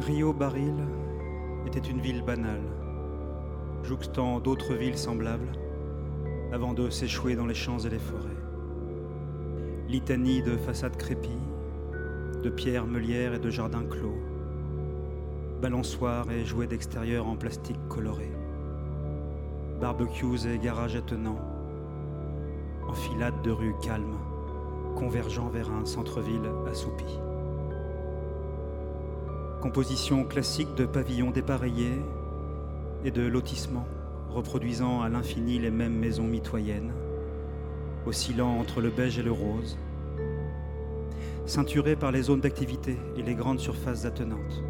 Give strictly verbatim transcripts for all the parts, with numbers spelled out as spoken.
Rio Baril était une ville banale, jouxtant d'autres villes semblables, avant de s'échouer dans les champs et les forêts. Litanie de façades crépies, de pierres meulières et de jardins clos, balançoires et jouets d'extérieur en plastique coloré, barbecues et garages attenants, enfilades de rues calmes, convergeant vers un centre-ville assoupi. Composition classique de pavillons dépareillés et de lotissements, reproduisant à l'infini les mêmes maisons mitoyennes, oscillant entre le beige et le rose, ceinturées par les zones d'activité et les grandes surfaces attenantes,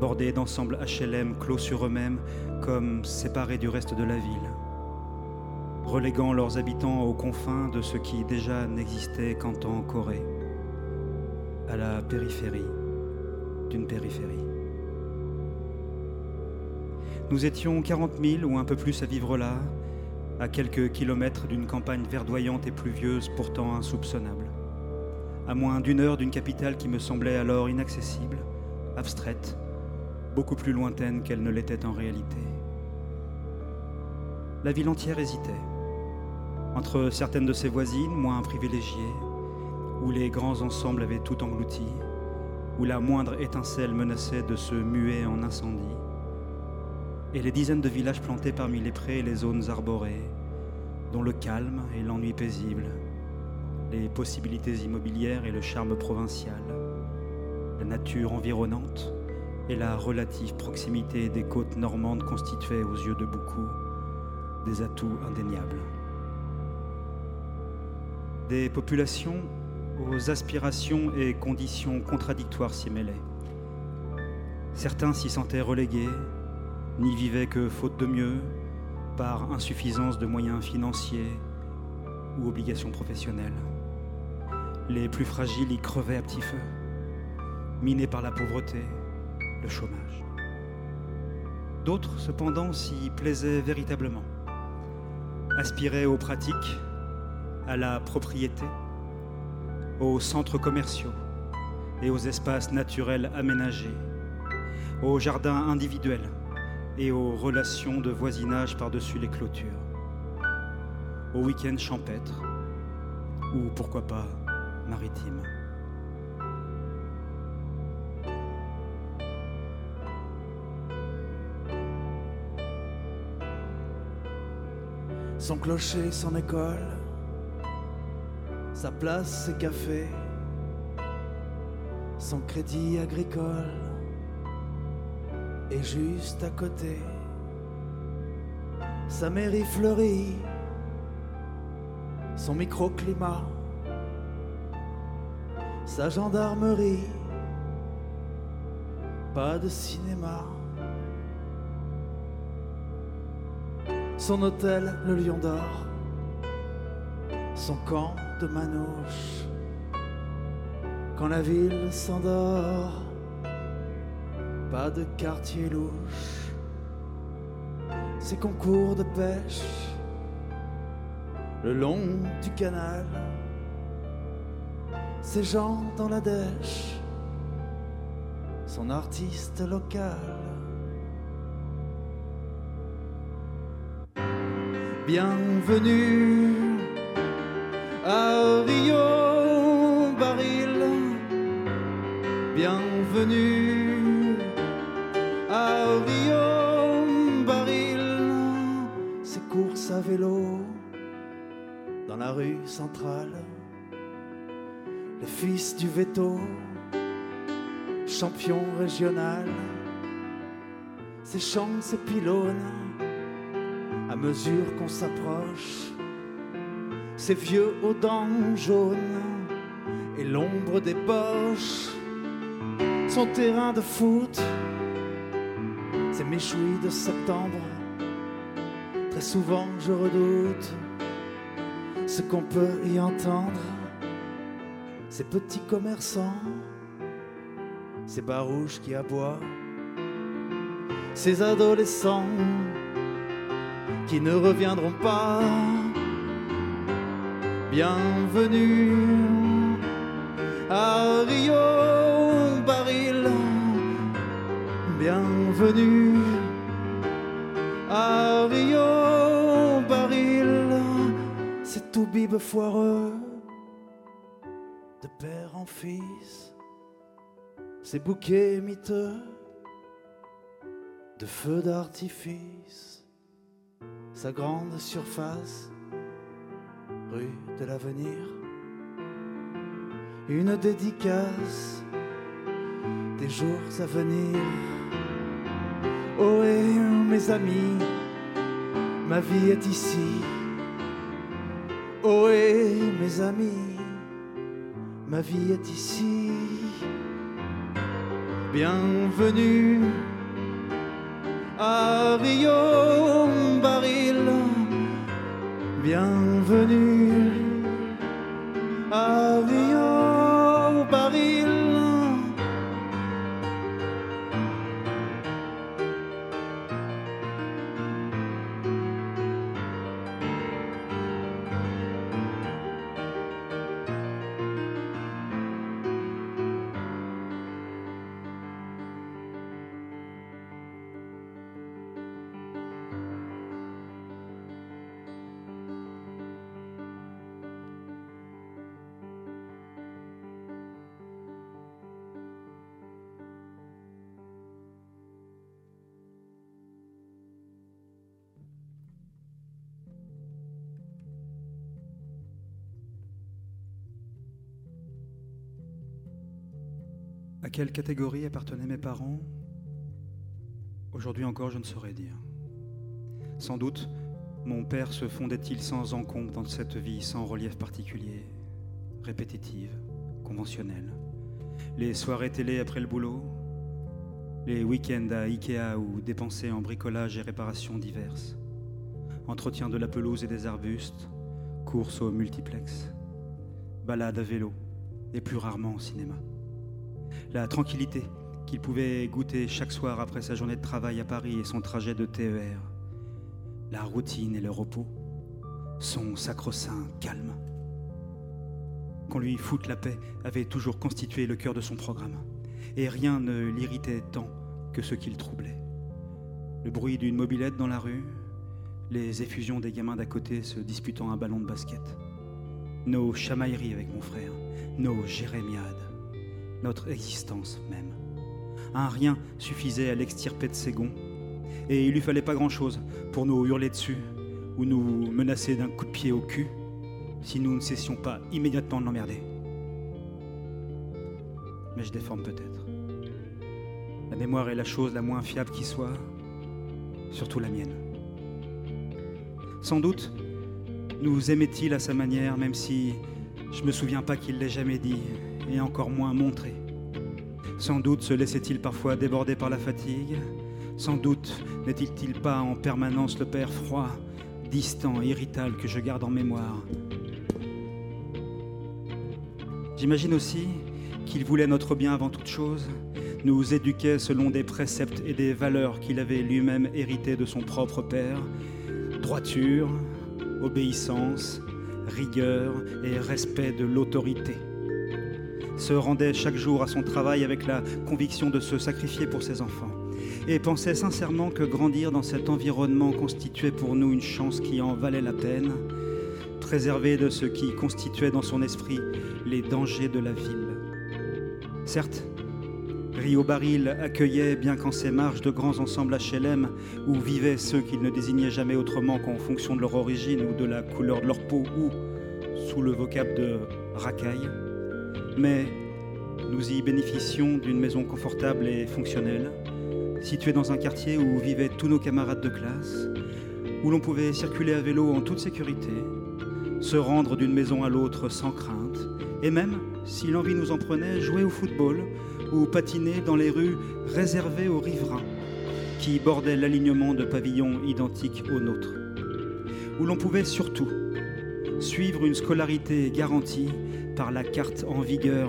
bordées d'ensembles H L M clos sur eux-mêmes comme séparés du reste de la ville, reléguant leurs habitants aux confins de ce qui déjà n'existait qu'en temps coré, à la périphérie d'une périphérie. Nous étions quarante mille ou un peu plus à vivre là, à quelques kilomètres d'une campagne verdoyante et pluvieuse pourtant insoupçonnable, à moins d'une heure d'une capitale qui me semblait alors inaccessible, abstraite, beaucoup plus lointaine qu'elle ne l'était en réalité. La ville entière hésitait, entre certaines de ses voisines, moins privilégiées, où les grands ensembles avaient tout englouti, où la moindre étincelle menaçait de se muer en incendie, et les dizaines de villages plantés parmi les prés et les zones arborées, dont le calme et l'ennui paisible, les possibilités immobilières et le charme provincial, la nature environnante et la relative proximité des côtes normandes constituaient aux yeux de beaucoup des atouts indéniables. Des populations aux aspirations et conditions contradictoires s'y mêlaient. Certains s'y sentaient relégués, n'y vivaient que faute de mieux, par insuffisance de moyens financiers ou obligations professionnelles. Les plus fragiles y crevaient à petit feu, minés par la pauvreté, le chômage. D'autres, cependant, s'y plaisaient véritablement, aspiraient aux pratiques, à la propriété, aux centres commerciaux et aux espaces naturels aménagés, aux jardins individuels et aux relations de voisinage par-dessus les clôtures, aux week-ends champêtres ou, pourquoi pas, maritimes. Sans clocher, sans école, sa place, ses cafés, son crédit agricole, et juste à côté, sa mairie fleurie, son microclimat, sa gendarmerie, pas de cinéma, son hôtel, le Lion d'Or, son camp de Manouche. Quand la ville s'endort, pas de quartier louche. Ses concours de pêche le long du canal, ses gens dans la dèche, son artiste local. Bienvenue à Rio Baril, bienvenue à Rio Baril. Ses courses à vélo dans la rue centrale, les fils du veto, champion régional. Ses champs, ses pylônes, à mesure qu'on s'approche, ces vieux aux dents jaunes et l'ombre des poches, son terrain de foot, ses méchouilles de septembre. Très souvent je redoute ce qu'on peut y entendre, ces petits commerçants, ces barouches qui aboient, ces adolescents qui ne reviendront pas. Bienvenue à Rio Baril. bienvenue à Rio, Baril, c'est tout bib foireux, de père en fils, ces bouquets miteux de feux d'artifice, sa grande surface, rue de l'avenir, une dédicace des jours à venir. Ohé, mes amis, ma vie est ici. Ohé, mes amis, ma vie est ici. Bienvenue à Rio Baril, bienvenue à Rio Baril. À quelle catégorie appartenaient mes parents ? Aujourd'hui encore, je ne saurais dire. Sans doute, mon père se fondait-il sans encombre dans cette vie sans relief particulier, répétitive, conventionnelle. Les soirées télé après le boulot, les week-ends à Ikea où dépenser en bricolage et réparations diverses, entretien de la pelouse et des arbustes, courses au multiplex, balades à vélo et plus rarement au cinéma. La tranquillité qu'il pouvait goûter chaque soir après sa journée de travail à Paris et son trajet de T E R. La routine et le repos, son sacro-saint calme. Qu'on lui foute la paix avait toujours constitué le cœur de son programme. Et rien ne l'irritait tant que ce qui le troublait. Le bruit d'une mobilette dans la rue, les effusions des gamins d'à côté se disputant un ballon de basket. Nos chamailleries avec mon frère, nos jérémiades. Notre existence même. Un rien suffisait à l'extirper de ses gonds, et il lui fallait pas grand-chose pour nous hurler dessus ou nous menacer d'un coup de pied au cul si nous ne cessions pas immédiatement de l'emmerder. Mais je déforme peut-être. La mémoire est la chose la moins fiable qui soit, surtout la mienne. Sans doute, nous aimait-il à sa manière, même si je me souviens pas qu'il l'ait jamais dit, et encore moins montré. Sans doute se laissait-il parfois déborder par la fatigue. Sans doute n'était-il pas en permanence le père froid, distant, irritable que je garde en mémoire. J'imagine aussi qu'il voulait notre bien avant toute chose, nous éduquait selon des préceptes et des valeurs qu'il avait lui-même héritées de son propre père. Droiture, obéissance, rigueur et respect de l'autorité. Se rendait chaque jour à son travail avec la conviction de se sacrifier pour ses enfants et pensait sincèrement que grandir dans cet environnement constituait pour nous une chance qui en valait la peine, préservée de ce qui constituait dans son esprit les dangers de la ville. Certes, Rio Baril accueillait, bien qu'en ses marges, de grands ensembles H L M où vivaient ceux qu'il ne désignait jamais autrement qu'en fonction de leur origine ou de la couleur de leur peau ou, sous le vocable de « racaille », mais nous y bénéficions d'une maison confortable et fonctionnelle, située dans un quartier où vivaient tous nos camarades de classe, où l'on pouvait circuler à vélo en toute sécurité, se rendre d'une maison à l'autre sans crainte, et même, si l'envie nous en prenait, jouer au football ou patiner dans les rues réservées aux riverains, qui bordaient l'alignement de pavillons identiques aux nôtres. Où l'on pouvait surtout suivre une scolarité garantie par la carte en vigueur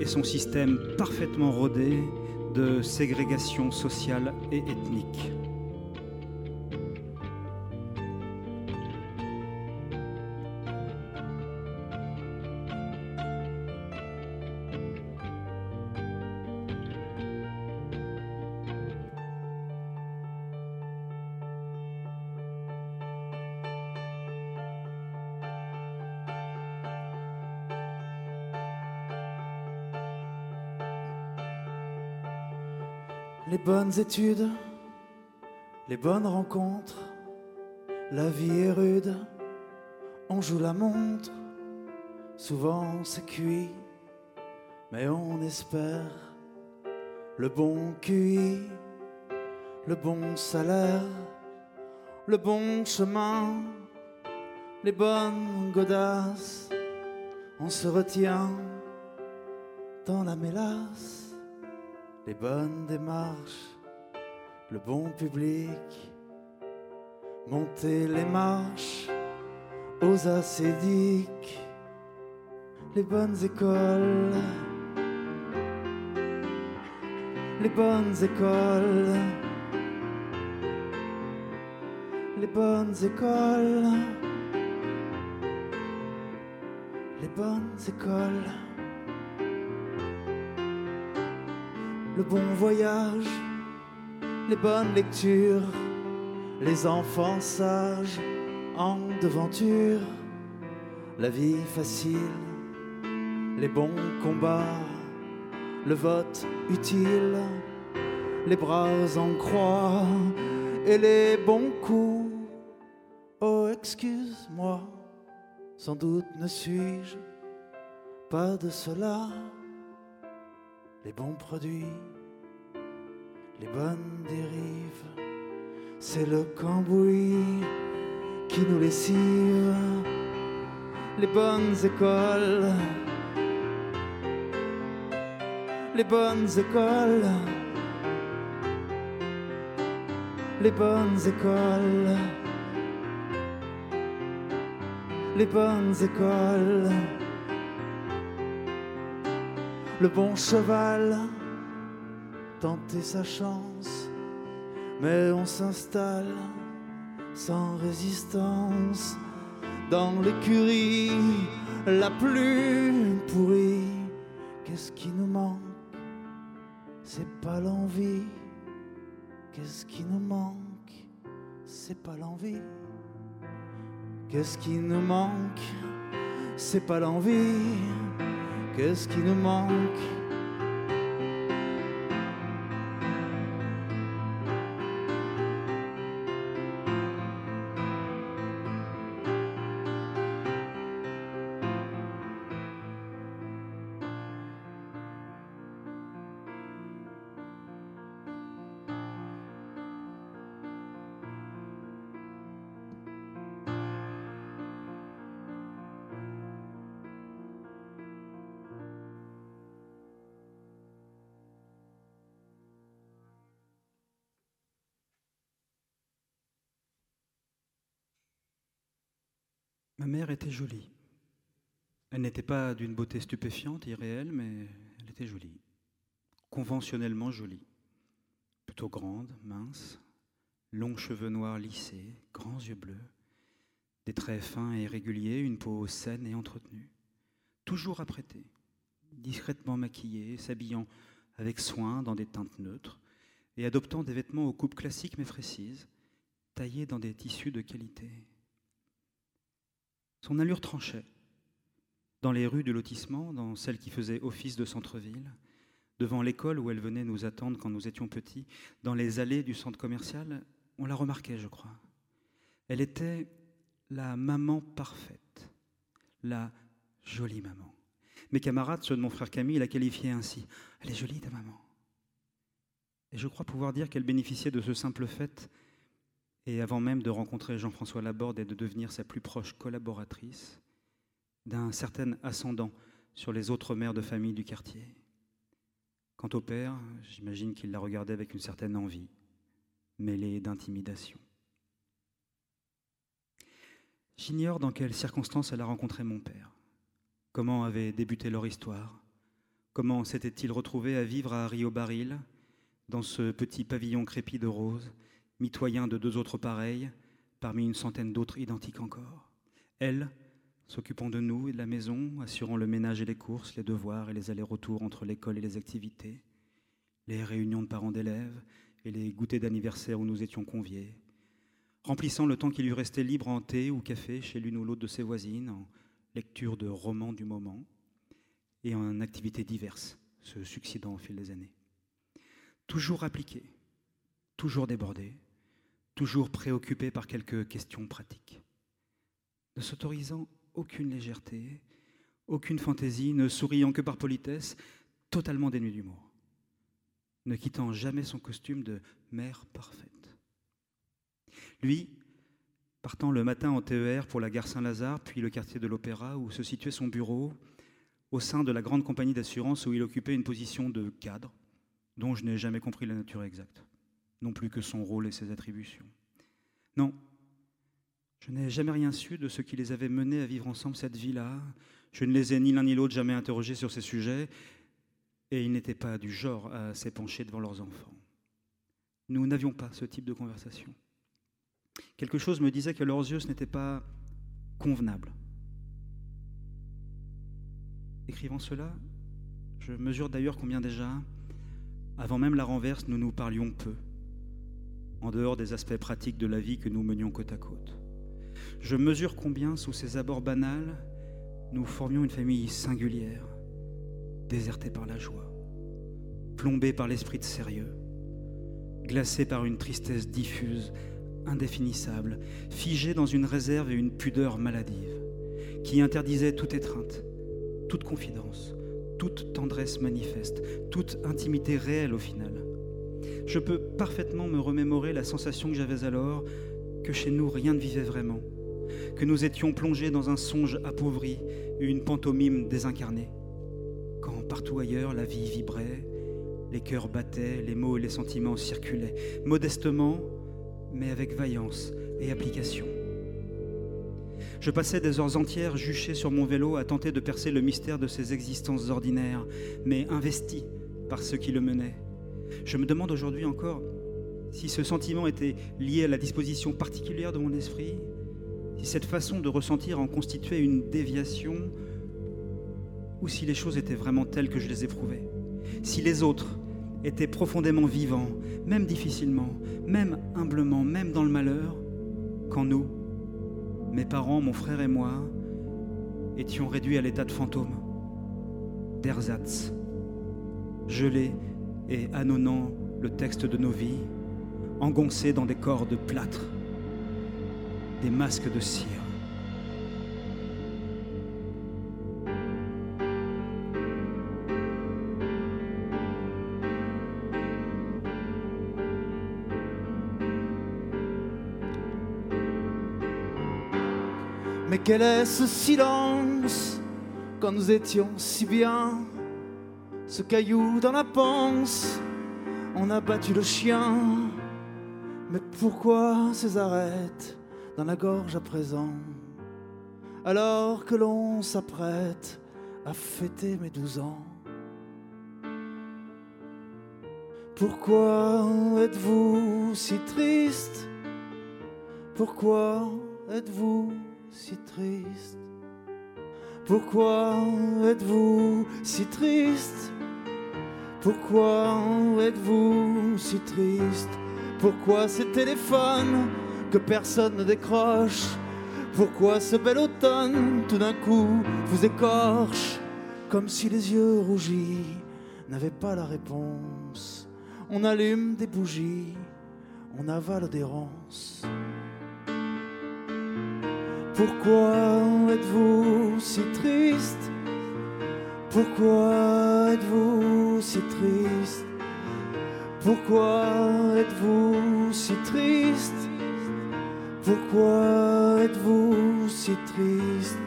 et son système parfaitement rodé de ségrégation sociale et ethnique. Les bonnes études, les bonnes rencontres, la vie est rude, on joue la montre, souvent c'est cuit, mais on espère le bon Q I, le bon salaire, le bon chemin, les bonnes godasses, on se retient dans la mélasse, les bonnes démarches, le bon public, monter les marches aux acédiques, les bonnes écoles, les bonnes écoles, les bonnes écoles, les bonnes écoles, le bon voyage, les bonnes lectures, les enfants sages en devanture, la vie facile, les bons combats, le vote utile, les bras en croix et les bons coups. Oh, excuse-moi, sans doute ne suis-je pas de cela. Les bons produits, les bonnes dérives, c'est le cambouis qui nous lessive. Les bonnes écoles, les bonnes écoles, les bonnes écoles, les bonnes écoles, le bon cheval, tenter sa chance, mais on s'installe sans résistance dans l'écurie la plus pourrie. Qu'est-ce qui nous manque ? C'est pas l'envie, qu'est-ce qui nous manque ? C'est pas l'envie, qu'est-ce qui nous manque ? C'est pas l'envie, qu'est-ce qui nous manque ? Ma mère était jolie. Elle n'était pas d'une beauté stupéfiante, irréelle, mais elle était jolie. Conventionnellement jolie. Plutôt grande, mince, longs cheveux noirs lissés, grands yeux bleus, des traits fins et réguliers, une peau saine et entretenue. Toujours apprêtée, discrètement maquillée, s'habillant avec soin dans des teintes neutres et adoptant des vêtements aux coupes classiques mais précises, taillés dans des tissus de qualité. Son allure tranchait. Dans les rues du lotissement, dans celle qui faisait office de centre-ville, devant l'école où elle venait nous attendre quand nous étions petits, dans les allées du centre commercial, on la remarquait, je crois. Elle était la maman parfaite, la jolie maman. Mes camarades, ceux de mon frère Camille, la qualifiaient ainsi. « Elle est jolie, ta maman !» Et je crois pouvoir dire qu'elle bénéficiait de ce simple fait. Et avant même de rencontrer Jean-François Laborde et de devenir sa plus proche collaboratrice, d'un certain ascendant sur les autres mères de famille du quartier. Quant au père, j'imagine qu'il la regardait avec une certaine envie, mêlée d'intimidation. J'ignore dans quelles circonstances elle a rencontré mon père, comment avait débuté leur histoire, comment s'étaient-ils retrouvés à vivre à Rio-Baril, dans ce petit pavillon crépi de roses, mitoyen de deux autres pareils, parmi une centaine d'autres identiques encore. Elle, s'occupant de nous et de la maison, assurant le ménage et les courses, les devoirs et les allers-retours entre l'école et les activités, les réunions de parents d'élèves et les goûters d'anniversaire où nous étions conviés, remplissant le temps qui lui restait libre en thé ou café chez l'une ou l'autre de ses voisines, en lecture de romans du moment et en activités diverses, se succédant au fil des années. toujours appliqué, toujours débordé, toujours préoccupé par quelques questions pratiques, ne s'autorisant aucune légèreté, aucune fantaisie, ne souriant que par politesse, totalement dénué d'humour, ne quittant jamais son costume de mère parfaite. Lui, partant le matin en T E R pour la gare Saint-Lazare, puis le quartier de l'Opéra où se situait son bureau, au sein de la grande compagnie d'assurance où il occupait une position de cadre, dont je n'ai jamais compris la nature exacte, non plus que son rôle et ses attributions. Non, je n'ai jamais rien su de ce qui les avait menés à vivre ensemble cette vie-là. Je ne les ai ni l'un ni l'autre jamais interrogés sur ces sujets, et ils n'étaient pas du genre à s'épancher devant leurs enfants. Nous n'avions pas ce type de conversation. Quelque chose me disait que leurs yeux, ce n'était pas convenable. Écrivant cela, je mesure d'ailleurs combien déjà, avant même la renverse, nous nous parlions peu, en dehors des aspects pratiques de la vie que nous menions côte à côte. Je mesure combien, sous ces abords banals, nous formions une famille singulière, désertée par la joie, plombée par l'esprit de sérieux, glacée par une tristesse diffuse, indéfinissable, figée dans une réserve et une pudeur maladive, qui interdisait toute étreinte, toute confidence, toute tendresse manifeste, toute intimité réelle au final. Je peux parfaitement me remémorer la sensation que j'avais alors que chez nous rien ne vivait vraiment, que nous étions plongés dans un songe appauvri et une pantomime désincarnée, quand partout ailleurs la vie vibrait, les cœurs battaient, les mots et les sentiments circulaient, modestement, mais avec vaillance et application. Je passais des heures entières juchées sur mon vélo à tenter de percer le mystère de ces existences ordinaires, mais investi par ce qui le menait. Je me demande aujourd'hui encore si ce sentiment était lié à la disposition particulière de mon esprit, si cette façon de ressentir en constituait une déviation, ou si les choses étaient vraiment telles que je les éprouvais, si les autres étaient profondément vivants, même difficilement, même humblement, même dans le malheur, quand nous, mes parents, mon frère et moi, étions réduits à l'état de fantômes, d'ersatz, gelés et annonnant le texte de nos vies, engoncés dans des corps de plâtre, des masques de cire. Mais quel est ce silence quand nous étions si bien? Ce caillou dans la panse, on a battu le chien. Mais pourquoi ces arêtes dans la gorge à présent, alors que l'on s'apprête à fêter mes douze ans? Pourquoi êtes-vous si triste? Pourquoi êtes-vous si triste? Pourquoi êtes-vous si triste? Pourquoi êtes-vous si triste? Pourquoi ces téléphones que personne ne décroche? Pourquoi ce bel automne tout d'un coup vous écorche? Comme si les yeux rougis n'avaient pas la réponse, on allume des bougies, on avale des ronces. Pourquoi êtes-vous si triste? Pourquoi êtes-vous si triste? Pourquoi êtes-vous si triste? Pourquoi êtes-vous si triste?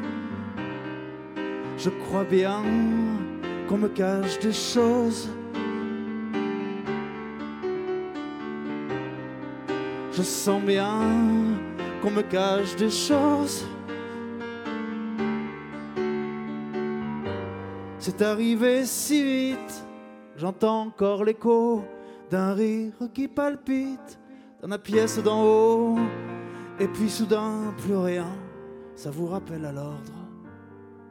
Je crois bien qu'on me cache des choses. Je sens bien qu'on me cache des choses. C'est arrivé si vite, j'entends encore l'écho d'un rire qui palpite dans la pièce d'en haut. Et puis soudain, plus rien, ça vous rappelle à l'ordre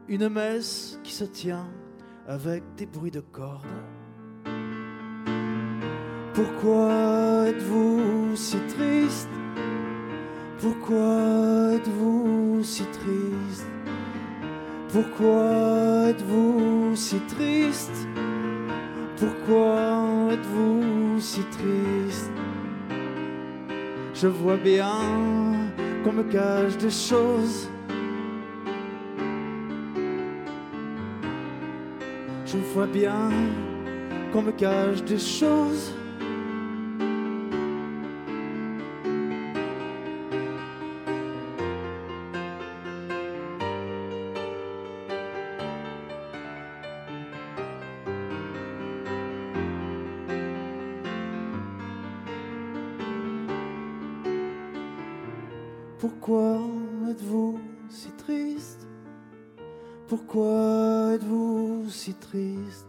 une messe qui se tient avec des bruits de cordes. Pourquoi êtes-vous si triste? Pourquoi êtes-vous si triste? Pourquoi êtes-vous si triste? Pourquoi êtes-vous si triste ? Je vois bien qu'on me cache des choses. Je vois bien qu'on me cache des choses. Pourquoi êtes-vous si triste ? Pourquoi êtes-vous si triste ?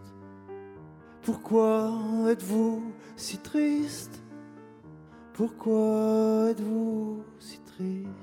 Pourquoi êtes-vous si triste ? Pourquoi êtes-vous si triste ?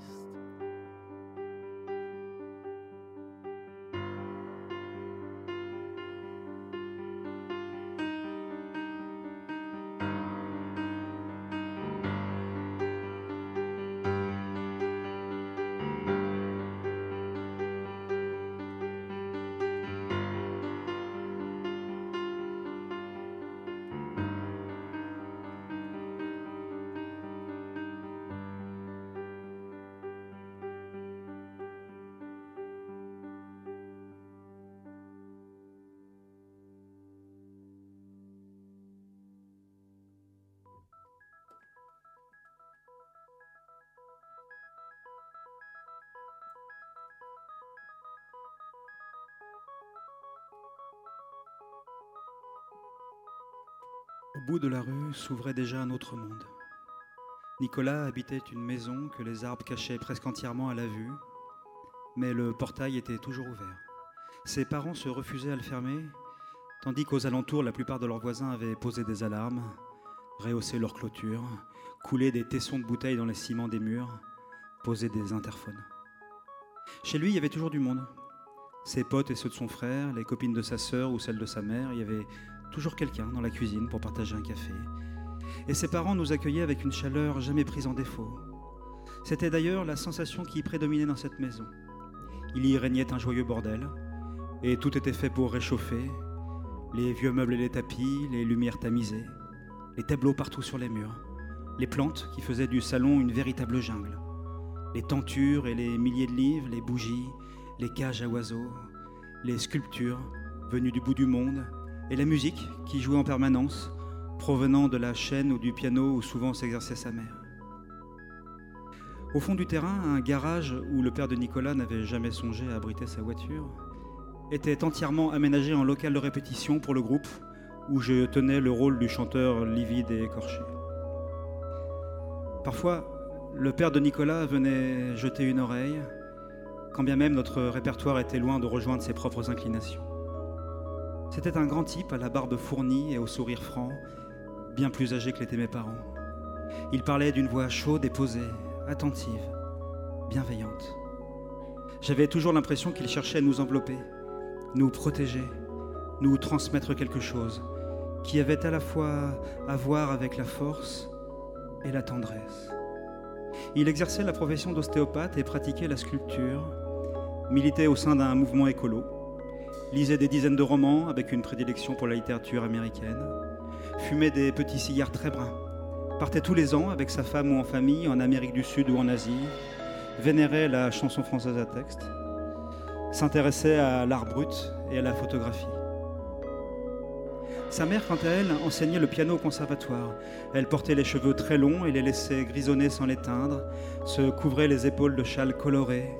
Au bout de la rue s'ouvrait déjà un autre monde. Nicolas habitait une maison que les arbres cachaient presque entièrement à la vue, mais le portail était toujours ouvert. Ses parents se refusaient à le fermer, tandis qu'aux alentours, la plupart de leurs voisins avaient posé des alarmes, rehaussé leurs clôtures, coulé des tessons de bouteilles dans les ciments des murs, posé des interphones. Chez lui, il y avait toujours du monde. Ses potes et ceux de son frère, les copines de sa sœur ou celles de sa mère, il y avait toujours quelqu'un dans la cuisine pour partager un café. Et ses parents nous accueillaient avec une chaleur jamais prise en défaut. C'était d'ailleurs la sensation qui prédominait dans cette maison. Il y régnait un joyeux bordel, et tout était fait pour réchauffer. Les vieux meubles et les tapis, les lumières tamisées, les tableaux partout sur les murs, les plantes qui faisaient du salon une véritable jungle, les tentures et les milliers de livres, les bougies, les cages à oiseaux, les sculptures venues du bout du monde, et la musique qui jouait en permanence, provenant de la chaîne ou du piano où souvent s'exerçait sa mère. Au fond du terrain, un garage où le père de Nicolas n'avait jamais songé à abriter sa voiture était entièrement aménagé en local de répétition pour le groupe, où je tenais le rôle du chanteur livide et écorché. Parfois, le père de Nicolas venait jeter une oreille, quand bien même notre répertoire était loin de rejoindre ses propres inclinations. C'était un grand type à la barbe fournie et au sourire franc, bien plus âgé que l'étaient mes parents. Il parlait d'une voix chaude et posée, attentive, bienveillante. J'avais toujours l'impression qu'il cherchait à nous envelopper, nous protéger, nous transmettre quelque chose qui avait à la fois à voir avec la force et la tendresse. Il exerçait la profession d'ostéopathe et pratiquait la sculpture, militait au sein d'un mouvement écolo, lisait des dizaines de romans avec une prédilection pour la littérature américaine, fumait des petits cigares très bruns, partait tous les ans avec sa femme ou en famille en Amérique du Sud ou en Asie, vénérait la chanson française à texte, s'intéressait à l'art brut et à la photographie. Sa mère, quant à elle, enseignait le piano au conservatoire. Elle portait les cheveux très longs et les laissait grisonner sans les teindre, se couvrait les épaules de châles colorés,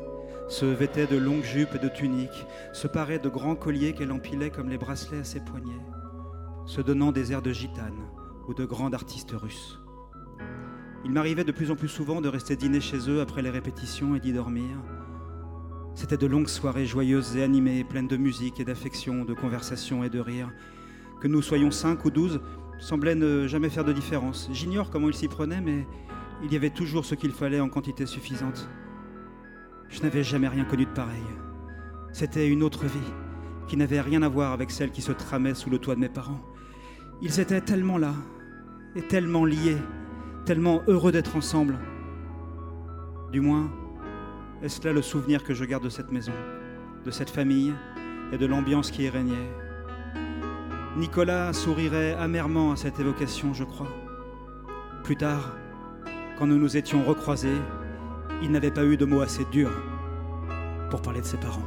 se vêtait de longues jupes et de tuniques, se parait de grands colliers qu'elle empilait comme les bracelets à ses poignets, se donnant des airs de gitane ou de grande artiste russe. Il m'arrivait de plus en plus souvent de rester dîner chez eux après les répétitions et d'y dormir. C'étaient de longues soirées joyeuses et animées, pleines de musique et d'affection, de conversation et de rire. Que nous soyons cinq ou douze, semblait ne jamais faire de différence. J'ignore comment ils s'y prenaient, mais il y avait toujours ce qu'il fallait en quantité suffisante. Je n'avais jamais rien connu de pareil. C'était une autre vie, qui n'avait rien à voir avec celle qui se tramait sous le toit de mes parents. Ils étaient tellement là, et tellement liés, tellement heureux d'être ensemble. Du moins, est-ce là le souvenir que je garde de cette maison, de cette famille et de l'ambiance qui y régnait ? Nicolas sourirait amèrement à cette évocation, je crois. Plus tard, quand nous nous étions recroisés, il n'avait pas eu de mots assez durs pour parler de ses parents.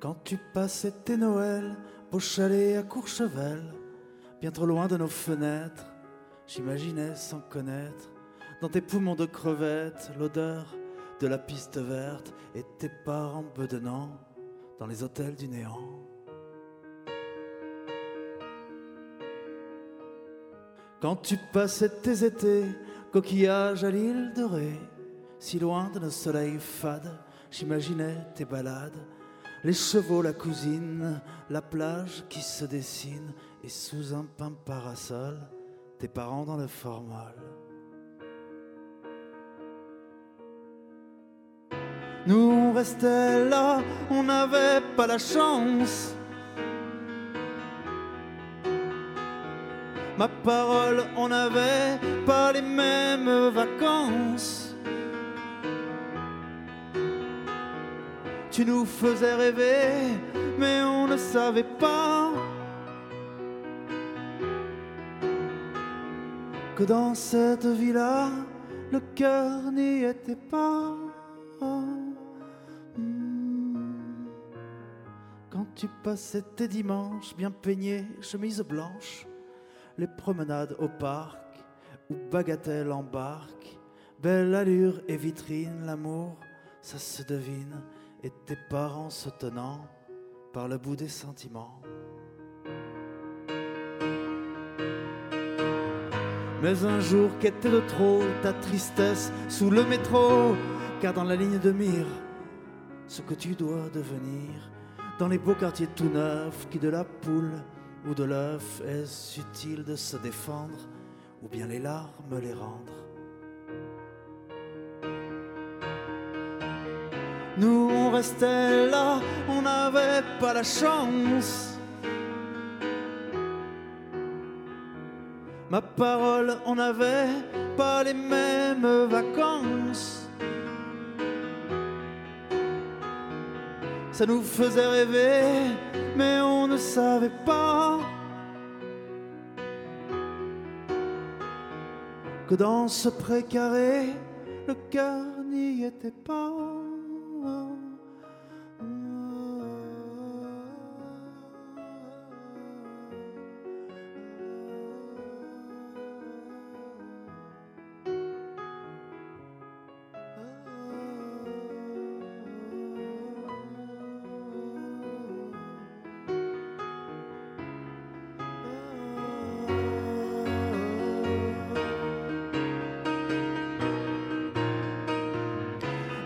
Quand tu passais tes Noëls, beau chalet à Courchevel, bien trop loin de nos fenêtres, j'imaginais sans connaître, dans tes poumons de crevettes, l'odeur de la piste verte et tes parents bedonnant dans les hôtels du néant. Quand tu passais tes étés, coquillages à l'île de Ré, si loin de nos soleils fades, j'imaginais tes balades, les chevaux, la cousine, la plage qui se dessine, et sous un pin parasol, tes parents dans le formol. Nous on restait là, on n'avait pas la chance. Ma parole, on n'avait pas les mêmes vacances. Tu nous faisais rêver, mais on ne savait pas que dans cette vie-là, le cœur n'y était pas. Quand tu passais tes dimanches bien peignés, chemise blanche, les promenades au parc où bagatelle embarque, belle allure et vitrine, l'amour, ça se devine. Et tes parents se tenant par le bout des sentiments. Mais un jour qu'était de trop ta tristesse sous le métro, car dans la ligne de mire, ce que tu dois devenir, dans les beaux quartiers tout neufs, qui de la poule ou de l'œuf, est-ce utile de se défendre, ou bien les larmes les rendre? Nous on restait là, on n'avait pas la chance. Ma parole, on n'avait pas les mêmes vacances. Ça nous faisait rêver, mais on ne savait pas que dans ce précaré, le cœur n'y était pas.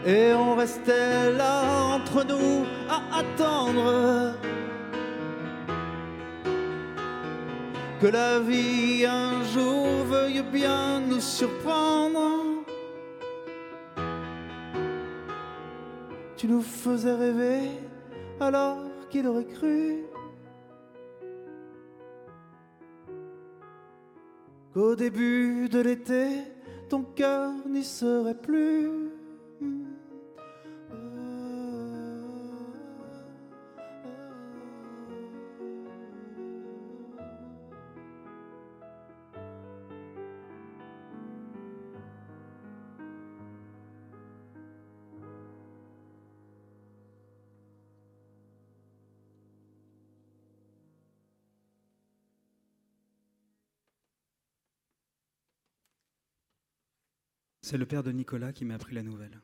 Et on restait là entre nous à attendre que la vie un jour veuille bien nous surprendre. Tu nous faisais rêver alors qu'il aurait cru qu'au début de l'été, ton cœur n'y serait plus. C'est le père de Nicolas qui m'a appris la nouvelle.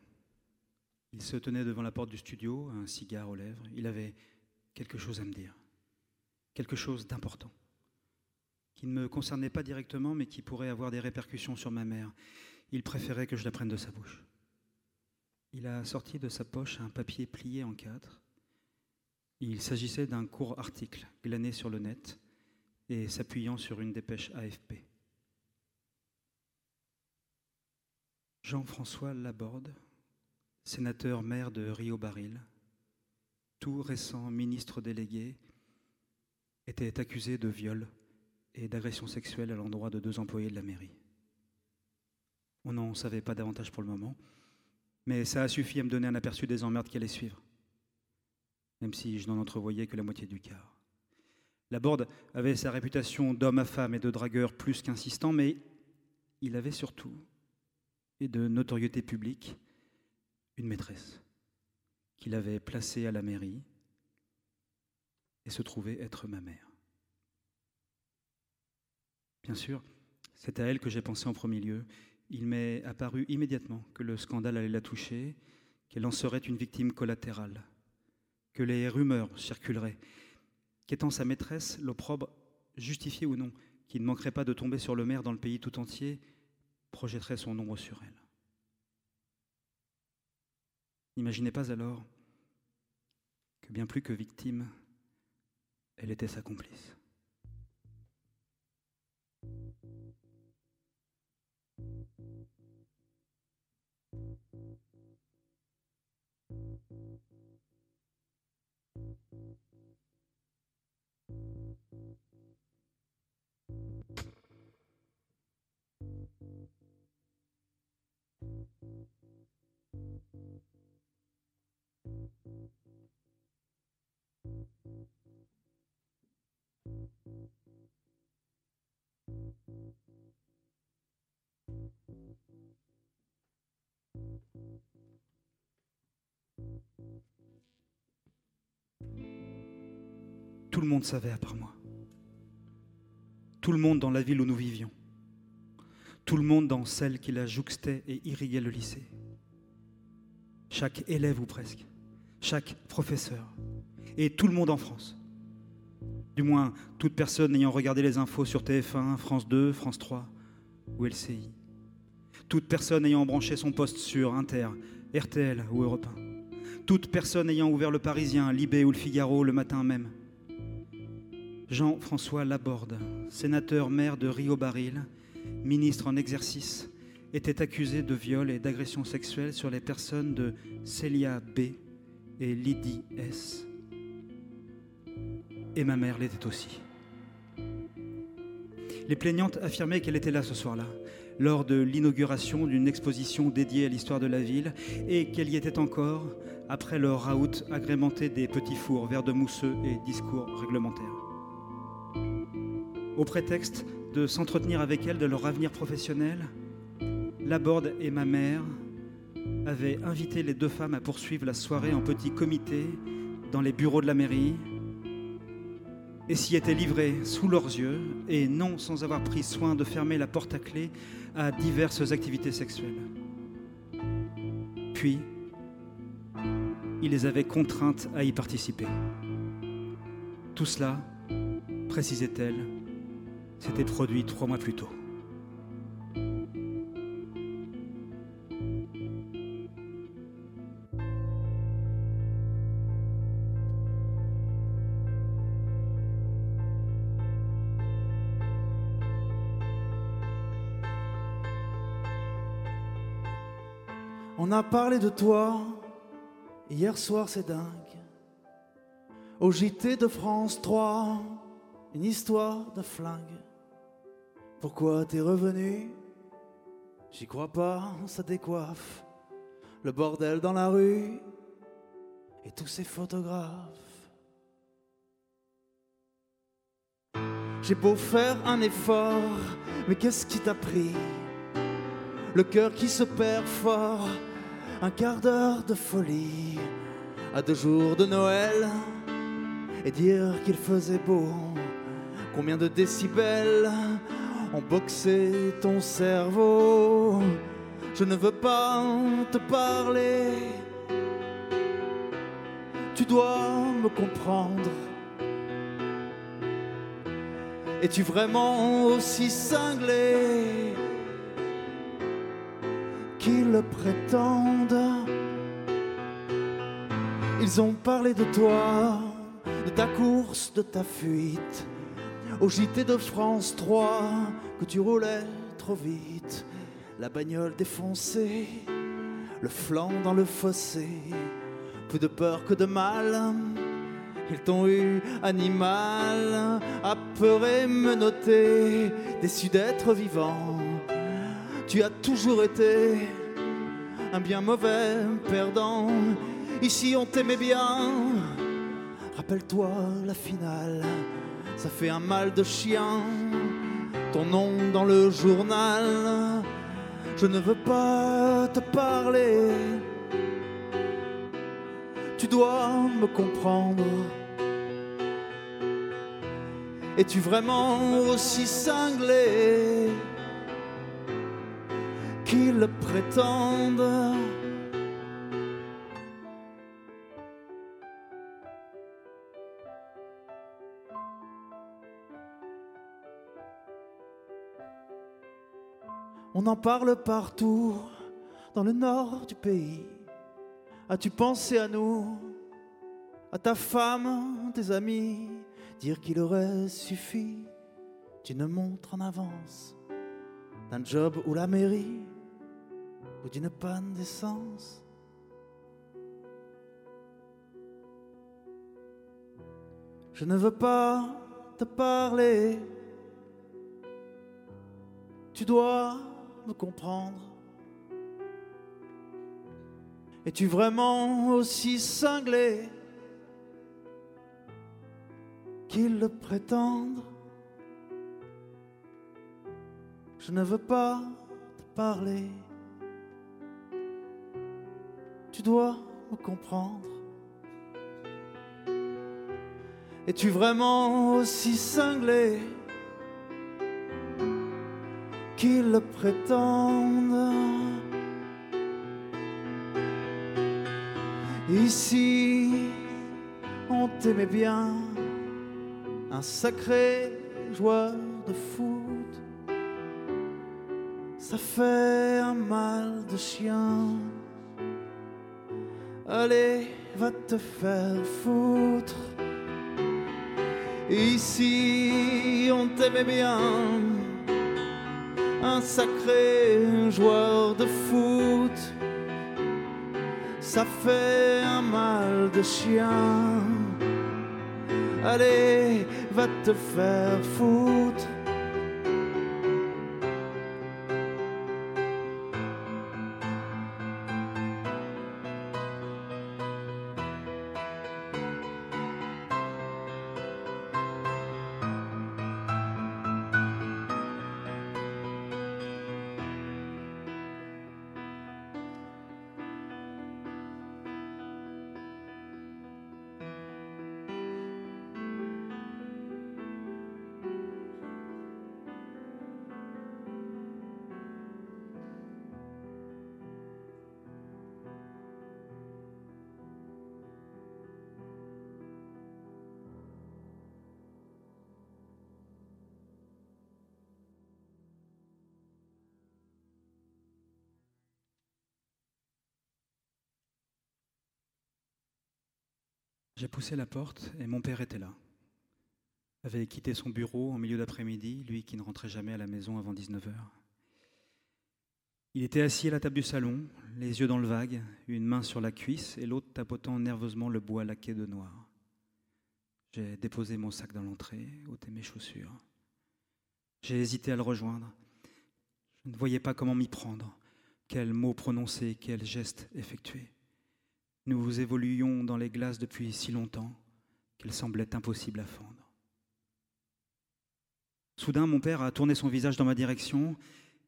Il se tenait devant la porte du studio, un cigare aux lèvres. Il avait quelque chose à me dire, quelque chose d'important, qui ne me concernait pas directement, mais qui pourrait avoir des répercussions sur ma mère. Il préférait que je la prenne de sa bouche. Il a sorti de sa poche un papier plié en quatre. Il s'agissait d'un court article glané sur le net et s'appuyant sur une dépêche A F P. Jean-François Laborde, sénateur maire de Rio-Baril, tout récent ministre délégué, était accusé de viol et d'agression sexuelle à l'endroit de deux employés de la mairie. On n'en savait pas davantage pour le moment, mais ça a suffi à me donner un aperçu des emmerdes qui allaient suivre, même si je n'en entrevoyais que la moitié du quart. Laborde avait sa réputation d'homme à femme et de dragueur plus qu'insistant, mais il avait surtout, et de notoriété publique, une maîtresse qu'il avait placée à la mairie et se trouvait être ma mère. Bien sûr, c'est à elle que j'ai pensé en premier lieu. Il m'est apparu immédiatement que le scandale allait la toucher, qu'elle en serait une victime collatérale, que les rumeurs circuleraient, qu'étant sa maîtresse, l'opprobre, justifié ou non, qui ne manquerait pas de tomber sur le maire dans le pays tout entier, projetterait son ombre sur elle. N'imaginez pas alors que bien plus que victime, elle était sa complice. Tout le monde savait à part moi. Tout le monde dans la ville où nous vivions. Tout le monde dans celle qui la jouxtait et irriguait le lycée. Chaque élève ou presque, chaque professeur, et tout le monde en France. Du moins, toute personne ayant regardé les infos sur T F un, France deux, France trois ou L C I. Toute personne ayant branché son poste sur Inter, R T L ou Europe un. Toute personne ayant ouvert le Parisien, Libé ou le Figaro le matin même. Jean-François Laborde, sénateur maire de Rio-Baril, ministre en exercice, était accusé de viol et d'agression sexuelle sur les personnes de Célia B et Lydie S. Et ma mère l'était aussi. Les plaignantes affirmaient qu'elle était là ce soir-là, lors de l'inauguration d'une exposition dédiée à l'histoire de la ville, et qu'elle y était encore après le raout agrémenté des petits fours, verres de mousseux et discours réglementaires. Au prétexte de s'entretenir avec elle de leur avenir professionnel, Laborde et ma mère avaient invité les deux femmes à poursuivre la soirée en petit comité dans les bureaux de la mairie et s'y étaient livrées sous leurs yeux et non sans avoir pris soin de fermer la porte à clé à diverses activités sexuelles. Puis, ils les avaient contraintes à y participer. Tout cela, précisait-elle, s'était produit trois mois plus tôt. On a parlé de toi, hier soir c'est dingue, au J T de France trois, une histoire de flingue. Pourquoi t'es revenu? J'y crois pas, ça décoiffe, le bordel dans la rue et tous ces photographes. J'ai beau faire un effort, mais qu'est-ce qui t'a pris? Le cœur qui se perd fort, un quart d'heure de folie, à deux jours de Noël, et dire qu'il faisait beau. Combien de décibels ont boxé ton cerveau? Je ne veux pas te parler, tu dois me comprendre? Es-tu vraiment aussi cinglé qu'ils le prétendent? Ils ont parlé de toi, de ta course, de ta fuite, au J T de France trois, que tu roulais trop vite, la bagnole défoncée, le flanc dans le fossé, plus de peur que de mal, ils t'ont eu animal, apeuré, menotté, déçu d'être vivant. Tu as toujours été un bien mauvais perdant. Ici on t'aimait bien, rappelle-toi la finale, ça fait un mal de chien, ton nom dans le journal. Je ne veux pas te parler, tu dois me comprendre. Es-tu vraiment aussi cinglé qu'ils le prétendent? On en parle partout, dans le nord du pays. As-tu pensé à nous, à ta femme, tes amis? Dire qu'il aurait suffi d'une montre en avance, d'un job ou la mairie, ou d'une panne d'essence. Je ne veux pas te parler, tu dois me comprendre. Es-tu vraiment aussi cinglé qu'ils le prétendent? Je ne veux pas te parler, tu dois me comprendre. Es-tu vraiment aussi cinglé qu'ils le prétendent? Ici, on t'aimait bien, un sacré joueur de foot. Ça fait un mal de chien. Allez, va te faire foutre. Ici, on t'aimait bien, un sacré joueur de foot. Ça fait un mal de chien. Allez, va te faire foutre. J'ai poussé la porte et mon père était là. Avait quitté son bureau en milieu d'après-midi, lui qui ne rentrait jamais à la maison avant dix-neuf heures. Il était assis à la table du salon, les yeux dans le vague, une main sur la cuisse et l'autre tapotant nerveusement le bois laqué de noir. J'ai déposé mon sac dans l'entrée, ôté mes chaussures. J'ai hésité à le rejoindre. Je ne voyais pas comment m'y prendre, quels mots prononcer, quels gestes effectuer. Nous évoluions dans les glaces depuis si longtemps qu'elles semblaient impossibles à fendre. Soudain, mon père a tourné son visage dans ma direction.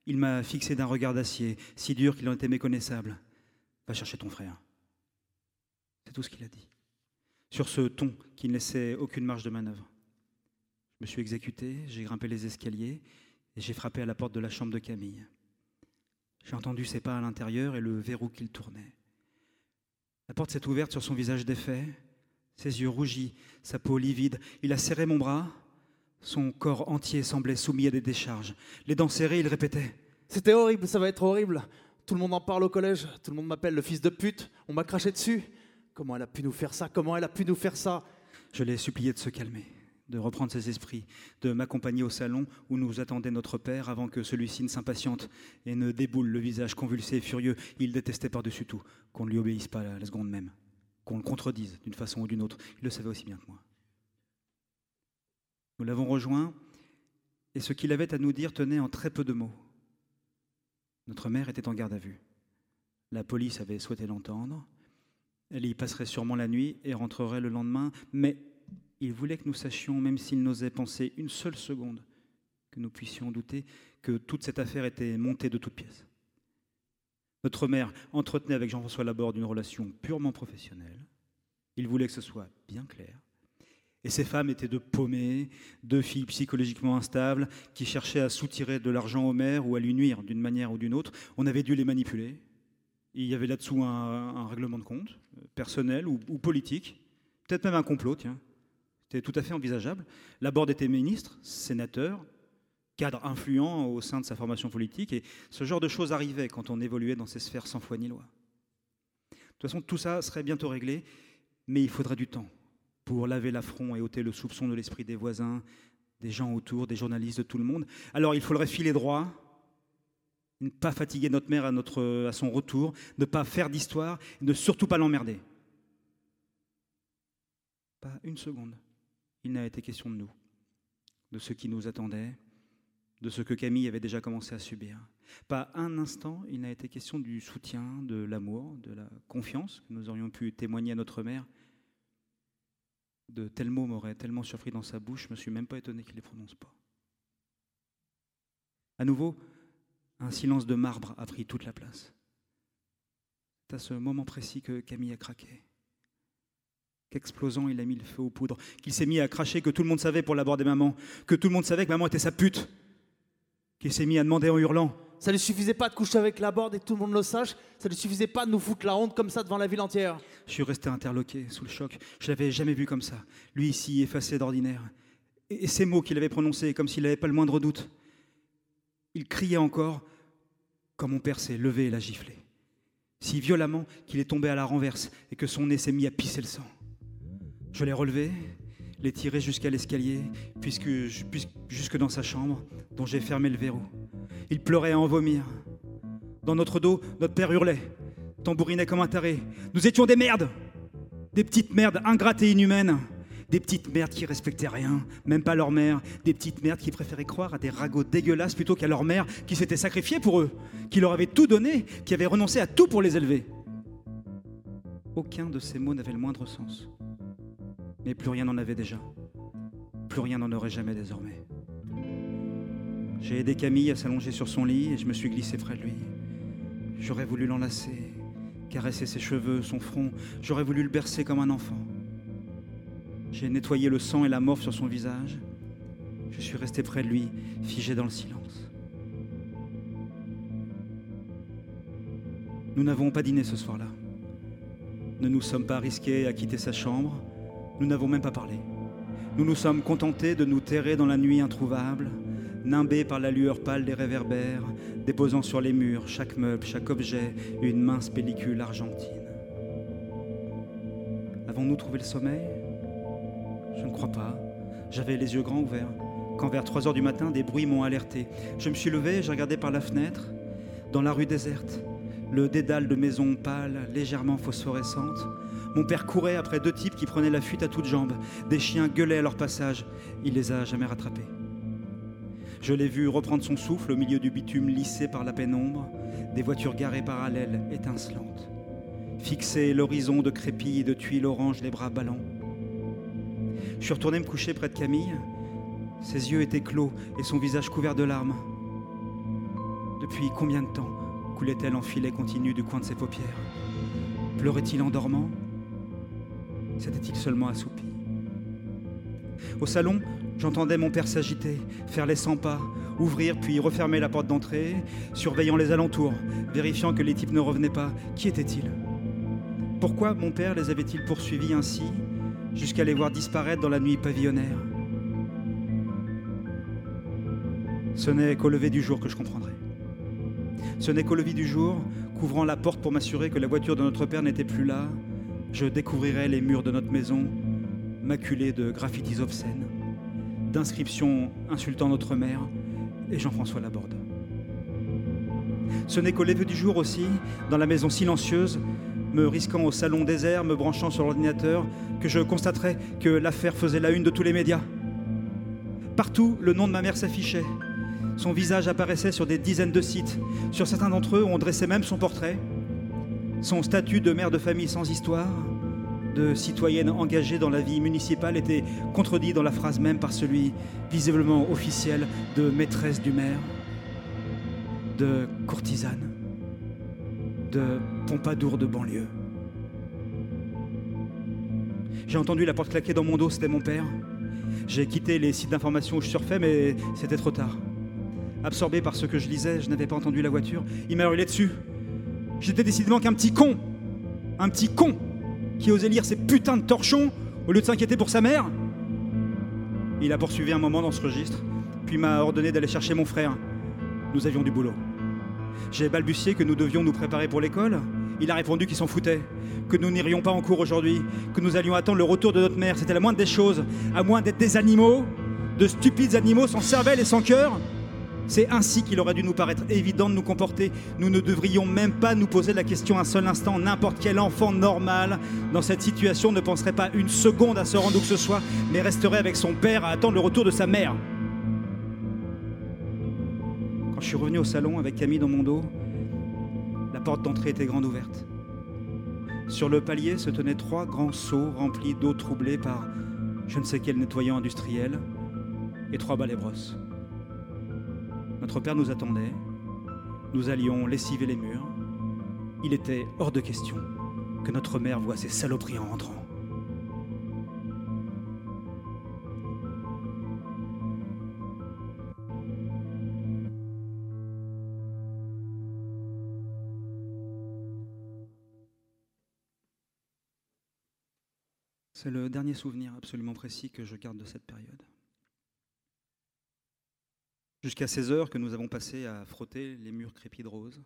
Il m'a fixé d'un regard d'acier, si dur qu'il en était méconnaissable. « Va chercher ton frère. » C'est tout ce qu'il a dit, sur ce ton qui ne laissait aucune marge de manœuvre. Je me suis exécuté, j'ai grimpé les escaliers et j'ai frappé à la porte de la chambre de Camille. J'ai entendu ses pas à l'intérieur et le verrou qu'il tournait. La porte s'est ouverte sur son visage défait, ses yeux rougis, sa peau livide. Il a serré mon bras. Son corps entier semblait soumis à des décharges. Les dents serrées, il répétait. C'était horrible, ça va être horrible. Tout le monde en parle au collège. Tout le monde m'appelle le fils de pute. On m'a craché dessus. Comment elle a pu nous faire ça ? Comment elle a pu nous faire ça ? Je l'ai supplié de se calmer, de reprendre ses esprits, de m'accompagner au salon où nous attendait notre père avant que celui-ci ne s'impatiente et ne déboule le visage convulsé et furieux. Il détestait par-dessus tout qu'on ne lui obéisse pas la seconde même, qu'on le contredise d'une façon ou d'une autre. Il le savait aussi bien que moi. Nous l'avons rejoint et ce qu'il avait à nous dire tenait en très peu de mots. Notre mère était en garde à vue. La police avait souhaité l'entendre. Elle y passerait sûrement la nuit et rentrerait le lendemain, mais il voulait que nous sachions, même s'il n'osait penser une seule seconde, que nous puissions douter que toute cette affaire était montée de toutes pièces. Notre mère entretenait avec Jean-François Laborde une relation purement professionnelle. Il voulait que ce soit bien clair. Et ces femmes étaient deux paumées, deux filles psychologiquement instables qui cherchaient à soutirer de l'argent au maire ou à lui nuire d'une manière ou d'une autre. On avait dû les manipuler. Il y avait là-dessous un, un règlement de compte, personnel ou, ou politique, peut-être même un complot, tiens. C'était tout à fait envisageable. Laborde était ministre, sénateur, cadre influent au sein de sa formation politique, et ce genre de choses arrivait quand on évoluait dans ces sphères sans foi ni loi. De toute façon, tout ça serait bientôt réglé, mais il faudrait du temps pour laver l'affront et ôter le soupçon de l'esprit des voisins, des gens autour, des journalistes, de tout le monde. Alors il faudrait filer droit, ne pas fatiguer notre mère à, notre, à son retour, ne pas faire d'histoire, ne surtout pas l'emmerder. Pas une seconde, il n'a été question de nous, de ce qui nous attendait, de ce que Camille avait déjà commencé à subir. Pas un instant, il n'a été question du soutien, de l'amour, de la confiance que nous aurions pu témoigner à notre mère. De tels mots m'auraient tellement surpris dans sa bouche, je ne me suis même pas étonné qu'il ne les prononce pas. À nouveau, un silence de marbre a pris toute la place. C'est à ce moment précis que Camille a craqué. Qu'explosant, il a mis le feu aux poudres, qu'il s'est mis à cracher, que tout le monde savait pour l'aborder maman, que tout le monde savait que maman était sa pute, qu'il s'est mis à demander en hurlant. Ça ne lui suffisait pas de coucher avec Laborde et que tout le monde le sache, ça ne lui suffisait pas de nous foutre la honte comme ça devant la ville entière. Je suis resté interloqué, sous le choc. Je ne l'avais jamais vu comme ça, lui ici effacé d'ordinaire. Et ces mots qu'il avait prononcés, comme s'il n'avait pas le moindre doute. Il criait encore quand mon père s'est levé et l'a giflé. Si violemment qu'il est tombé à la renverse et que son nez s'est mis à pisser le sang. Je l'ai relevé, l'ai tiré jusqu'à l'escalier, puisque, puisque, jusque dans sa chambre, dont j'ai fermé le verrou. Il pleurait à en vomir. Dans notre dos, notre père hurlait, tambourinait comme un taré. Nous étions des merdes, des petites merdes ingrates et inhumaines. Des petites merdes qui respectaient rien, même pas leur mère. Des petites merdes qui préféraient croire à des ragots dégueulasses plutôt qu'à leur mère qui s'était sacrifiée pour eux, qui leur avait tout donné, qui avait renoncé à tout pour les élever. Aucun de ces mots n'avait le moindre sens. Mais plus rien n'en avait déjà. Plus rien n'en aurait jamais désormais. J'ai aidé Camille à s'allonger sur son lit et je me suis glissé près de lui. J'aurais voulu l'enlacer, caresser ses cheveux, son front. J'aurais voulu le bercer comme un enfant. J'ai nettoyé le sang et la morve sur son visage. Je suis resté près de lui, figé dans le silence. Nous n'avons pas dîné ce soir-là. Nous ne nous sommes pas risqués à quitter sa chambre. Nous n'avons même pas parlé. Nous nous sommes contentés de nous terrer dans la nuit introuvable, nimbés par la lueur pâle des réverbères, déposant sur les murs, chaque meuble, chaque objet, une mince pellicule argentine. Avons-nous trouvé le sommeil ? Je ne crois pas. J'avais les yeux grands ouverts. Quand vers trois heures du matin, des bruits m'ont alerté. Je me suis levé et j'ai regardé par la fenêtre. Dans la rue déserte, le dédale de maisons pâles, légèrement phosphorescentes. Mon père courait après deux types qui prenaient la fuite à toutes jambes. Des chiens gueulaient à leur passage. Il les a jamais rattrapés. Je l'ai vu reprendre son souffle au milieu du bitume lissé par la pénombre. Des voitures garées parallèles, étincelantes. Fixer l'horizon de crépi et de tuiles orange, les bras ballants. Je suis retourné me coucher près de Camille. Ses yeux étaient clos et son visage couvert de larmes. Depuis combien de temps coulait-elle en filet continu du coin de ses paupières ? Pleurait-il en dormant ? S'était-il seulement assoupi ? Au salon, j'entendais mon père s'agiter, faire les cent pas, ouvrir puis refermer la porte d'entrée, surveillant les alentours, vérifiant que les types ne revenaient pas. Qui étaient-ils ? Pourquoi mon père les avait-il poursuivis ainsi ? jusqu'à les voir disparaître dans la nuit pavillonnaire. Ce n'est qu'au lever du jour que je comprendrai. Ce n'est qu'au lever du jour, couvrant la porte pour m'assurer que la voiture de notre père n'était plus là, je découvrirai les murs de notre maison, maculés de graffitis obscènes, d'inscriptions insultant notre mère et Jean-François Laborde. Ce n'est qu'au lever du jour aussi, dans la maison silencieuse, me risquant au salon désert, me branchant sur l'ordinateur, que je constaterai que l'affaire faisait la une de tous les médias. Partout, le nom de ma mère s'affichait. Son visage apparaissait sur des dizaines de sites. Sur certains d'entre eux, on dressait même son portrait. Son statut de mère de famille sans histoire, de citoyenne engagée dans la vie municipale, était contredit dans la phrase même par celui visiblement officiel de maîtresse du maire, de courtisane, de Pompadour de banlieue. J'ai entendu la porte claquer dans mon dos, c'était mon père. J'ai quitté les sites d'information où je surfais, mais c'était trop tard. Absorbé par ce que je lisais, je n'avais pas entendu la voiture. Il m'a hurlé dessus. J'étais décidément qu'un petit con, un petit con, qui osait lire ces putains de torchons au lieu de s'inquiéter pour sa mère. Il a poursuivi un moment dans ce registre, puis m'a ordonné d'aller chercher mon frère. Nous avions du boulot. J'ai balbutié que nous devions nous préparer pour l'école. Il a répondu qu'il s'en foutait, que nous n'irions pas en cours aujourd'hui, que nous allions attendre le retour de notre mère. C'était la moindre des choses, à moins d'être des animaux, de stupides animaux sans cervelle et sans cœur. C'est ainsi qu'il aurait dû nous paraître évident de nous comporter. Nous ne devrions même pas nous poser la question un seul instant. N'importe quel enfant normal dans cette situation ne penserait pas une seconde à se rendre où que ce soit, mais resterait avec son père à attendre le retour de sa mère. Quand je suis revenu au salon avec Camille dans mon dos, la porte d'entrée était grande ouverte. Sur le palier se tenaient trois grands seaux remplis d'eau troublée par je ne sais quel nettoyant industriel et trois balais brosses. Notre père nous attendait, nous allions lessiver les murs. Il était hors de question que notre mère voie ces saloperies en rentrant. C'est le dernier souvenir absolument précis que je garde de cette période. Jusqu'à ces heures que nous avons passées à frotter les murs crépis de rose,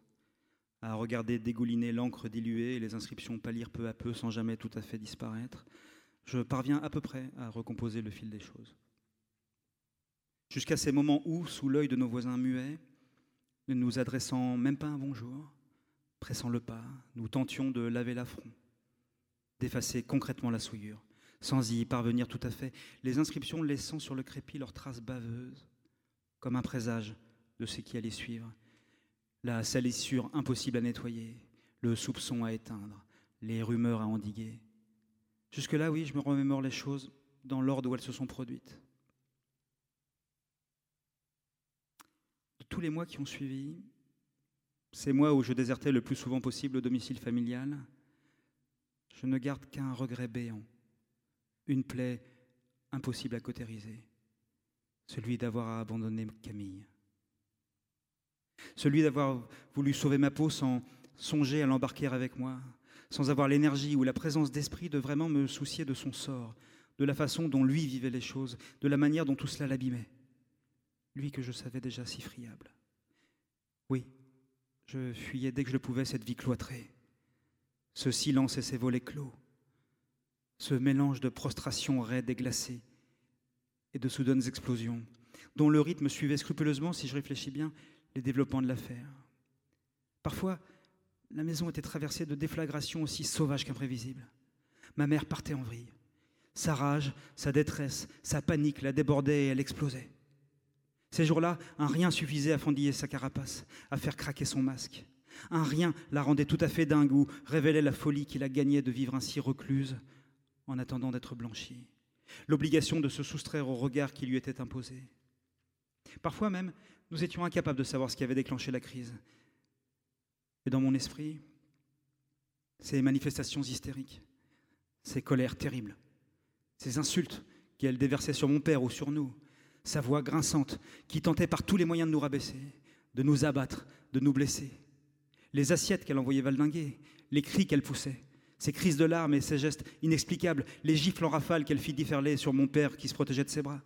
à regarder dégouliner l'encre diluée et les inscriptions pâlir peu à peu sans jamais tout à fait disparaître, je parviens à peu près à recomposer le fil des choses. Jusqu'à ces moments où, sous l'œil de nos voisins muets, ne nous adressant même pas un bonjour, pressant le pas, nous tentions de laver l'affront, d'effacer concrètement la souillure, sans y parvenir tout à fait, les inscriptions laissant sur le crépi leurs traces baveuses, comme un présage de ce qui allait suivre, la salissure impossible à nettoyer, le soupçon à éteindre, les rumeurs à endiguer. Jusque-là, oui, je me remémore les choses dans l'ordre où elles se sont produites. De tous les mois qui ont suivi, ces mois où je désertais le plus souvent possible le domicile familial, je ne garde qu'un regret béant, une plaie impossible à cautériser. Celui d'avoir abandonné Camille. Celui d'avoir voulu sauver ma peau sans songer à l'embarquer avec moi, sans avoir l'énergie ou la présence d'esprit de vraiment me soucier de son sort, de la façon dont lui vivait les choses, de la manière dont tout cela l'abîmait. Lui que je savais déjà si friable. Oui, je fuyais dès que je le pouvais cette vie cloîtrée, ce silence et ses volets clos, ce mélange de prostration raide et glacée, et de soudaines explosions, dont le rythme suivait scrupuleusement, si je réfléchis bien, les développements de l'affaire. Parfois, la maison était traversée de déflagrations aussi sauvages qu'imprévisibles. Ma mère partait en vrille. Sa rage, sa détresse, sa panique la débordaient et elle explosait. Ces jours-là, un rien suffisait à fendiller sa carapace, à faire craquer son masque. Un rien la rendait tout à fait dingue ou révélait la folie qui la gagnait de vivre ainsi recluse en attendant d'être blanchie. L'obligation de se soustraire au regard qui lui était imposé. Parfois même, nous étions incapables de savoir ce qui avait déclenché la crise. Et dans mon esprit, ces manifestations hystériques, ces colères terribles, ces insultes qu'elle déversait sur mon père ou sur nous, sa voix grinçante qui tentait par tous les moyens de nous rabaisser, de nous abattre, de nous blesser, les assiettes qu'elle envoyait valdinguer, les cris qu'elle poussait, Ces crises de larmes et ces gestes inexplicables, les gifles en rafale qu'elle fit déferler sur mon père qui se protégeait de ses bras,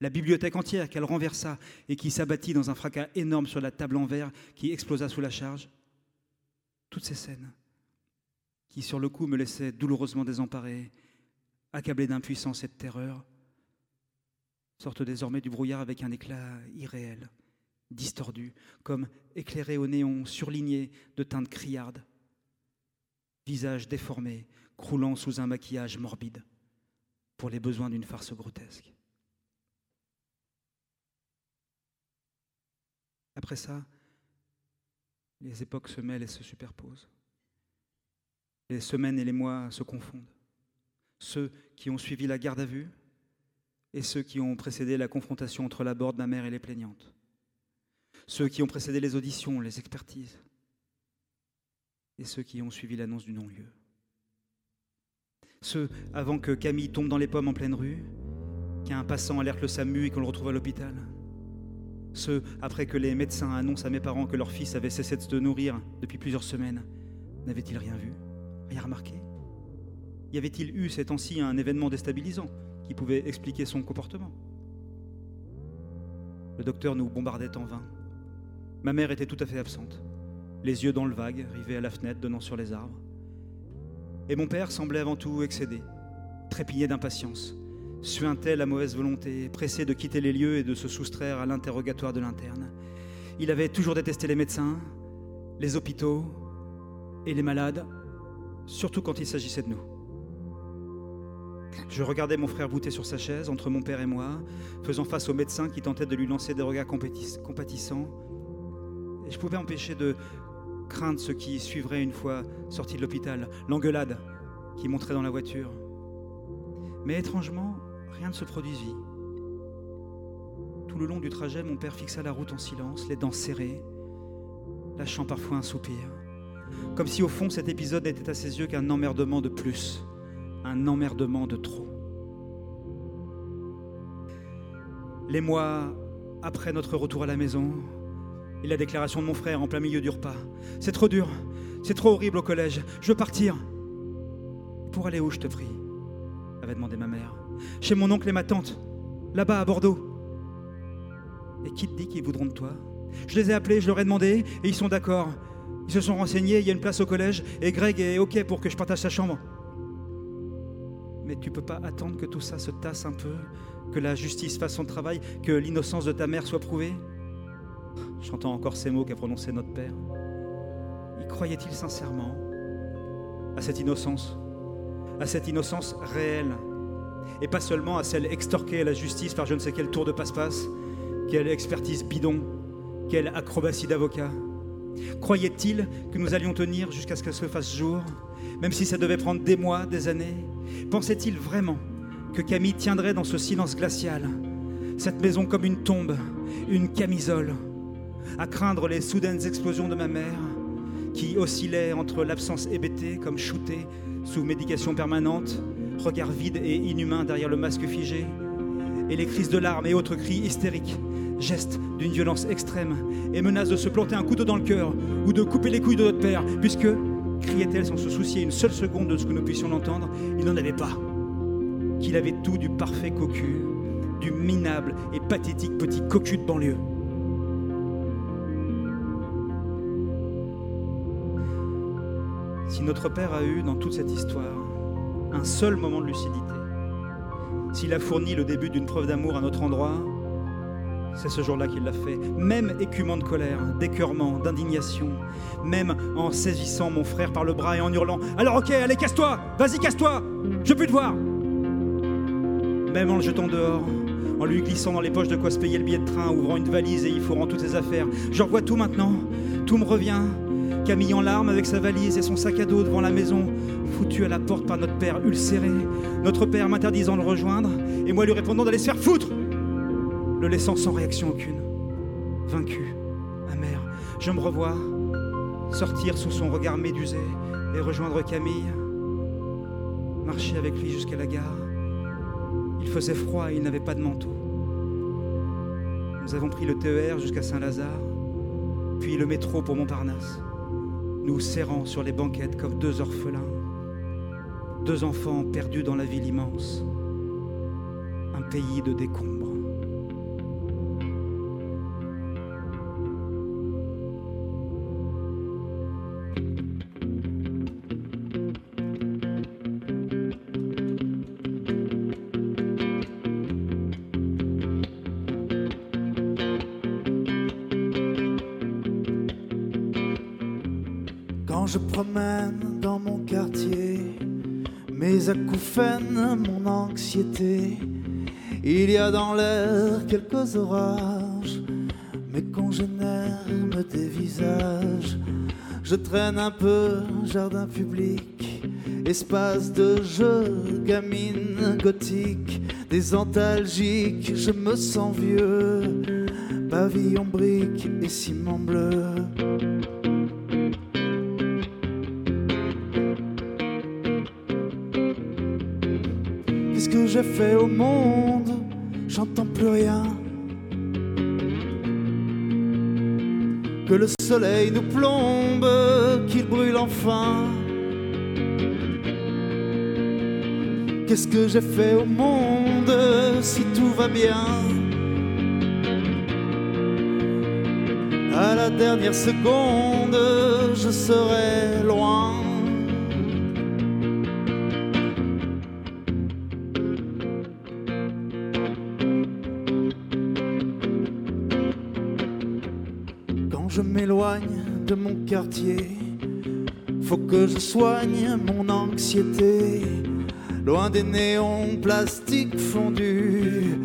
la bibliothèque entière qu'elle renversa et qui s'abattit dans un fracas énorme sur la table en verre qui explosa sous la charge, toutes ces scènes qui, sur le coup, me laissaient douloureusement désemparé, accablé d'impuissance et de terreur, sortent désormais du brouillard avec un éclat irréel, distordu, comme éclairé au néon, surligné de teintes criardes. Visage déformé, croulant sous un maquillage morbide, pour les besoins d'une farce grotesque. Après ça, les époques se mêlent et se superposent. Les semaines et les mois se confondent. Ceux qui ont suivi la garde à vue et ceux qui ont précédé la confrontation entre la borde, ma mère et les plaignantes. Ceux qui ont précédé les auditions, les expertises et ceux qui ont suivi l'annonce du non-lieu. Ceux avant que Camille tombe dans les pommes en pleine rue, qu'un passant alerte le SAMU et qu'on le retrouve à l'hôpital. Ceux après que les médecins annoncent à mes parents que leur fils avait cessé de se nourrir depuis plusieurs semaines. N'avaient-ils rien vu ? Rien remarqué ? Y avait-il eu ces temps-ci un événement déstabilisant qui pouvait expliquer son comportement ? Le docteur nous bombardait en vain. Ma mère était tout à fait absente, les yeux dans le vague, rivés à la fenêtre donnant sur les arbres. Et mon père semblait avant tout excédé, trépigné d'impatience, suintait la mauvaise volonté, pressé de quitter les lieux et de se soustraire à l'interrogatoire de l'interne. Il avait toujours détesté les médecins, les hôpitaux et les malades, surtout quand il s'agissait de nous. Je regardais mon frère bouter sur sa chaise, entre mon père et moi, faisant face aux médecins qui tentaient de lui lancer des regards compétis- compatissants. Et je pouvais empêcher de craindre ce qui suivrait une fois sorti de l'hôpital, l'engueulade qui montrait dans la voiture. Mais étrangement, rien ne se produisit. Tout le long du trajet, mon père fixa la route en silence, les dents serrées, lâchant parfois un soupir. Comme si au fond, cet épisode n'était à ses yeux qu'un emmerdement de plus, un emmerdement de trop. Les mois après notre retour à la maison, et la déclaration de mon frère en plein milieu du repas. C'est trop dur, c'est trop horrible au collège, je veux partir. Pour aller où, je te prie ? Avait demandé ma mère. Chez mon oncle et ma tante, là-bas à Bordeaux. Et qui te dit qu'ils voudront de toi ? Je les ai appelés, je leur ai demandé, et ils sont d'accord. Ils se sont renseignés, il y a une place au collège, et Greg est OK pour que je partage sa chambre. Mais tu peux pas attendre que tout ça se tasse un peu, que la justice fasse son travail, que l'innocence de ta mère soit prouvée ? J'entends encore ces mots qu'a prononcé notre père. Y croyait-il sincèrement à cette innocence, à cette innocence réelle, et pas seulement à celle extorquée à la justice par je ne sais quel tour de passe-passe, quelle expertise bidon, quelle acrobatie d'avocat ? Croyait-il que nous allions tenir jusqu'à ce que se fasse jour, même si ça devait prendre des mois, des années ? Pensait-il vraiment que Camille tiendrait dans ce silence glacial, cette maison comme une tombe, une camisole ? À craindre les soudaines explosions de ma mère, qui oscillait entre l'absence hébétée, comme shootée, sous médication permanente, regard vide et inhumain derrière le masque figé, et les crises de larmes et autres cris hystériques, gestes d'une violence extrême, et menaces de se planter un couteau dans le cœur, ou de couper les couilles de notre père, puisque, criait-elle sans se soucier une seule seconde de ce que nous puissions l'entendre, il n'en avait pas. Qu'il avait tout du parfait cocu, du minable et pathétique petit cocu de banlieue. Si notre père a eu, dans toute cette histoire, un seul moment de lucidité, s'il a fourni le début d'une preuve d'amour à notre endroit, c'est ce jour-là qu'il l'a fait, même écumant de colère, d'écœurement, d'indignation, même en saisissant mon frère par le bras et en hurlant « Alors ok, allez, casse-toi, vas-y, casse-toi, je veux plus te voir !» Même en le jetant dehors, en lui glissant dans les poches de quoi se payer le billet de train, ouvrant une valise et y fourrant toutes ses affaires. Je revois tout maintenant, tout me revient. Camille en larmes avec sa valise et son sac à dos devant la maison, foutu à la porte par notre père ulcéré, notre père m'interdisant de le rejoindre, et moi lui répondant d'aller se faire foutre, le laissant sans réaction aucune. Vaincu, amer, je me revois sortir sous son regard médusé et rejoindre Camille, marcher avec lui jusqu'à la gare. Il faisait froid et il n'avait pas de manteau. Nous avons pris le T E R jusqu'à Saint-Lazare, puis le métro pour Montparnasse, nous serrant sur les banquettes comme deux orphelins, deux enfants perdus dans la ville immense, un pays de décombres. Quand je promène dans mon quartier mes acouphènes, mon anxiété, il y a dans l'air quelques orages, mes congénères me dévisagent. Je traîne un peu, jardin public, espace de jeu, gamine gothique, des antalgiques, je me sens vieux, pavillon brique et ciment bleu. J'ai fait au monde, j'entends plus rien. Que le soleil nous plombe, qu'il brûle enfin. Qu'est-ce que j'ai fait au monde si tout va bien? À la dernière seconde, je serai loin. Je m'éloigne de mon quartier, faut que je soigne mon anxiété. Loin des néons plastiques fondus,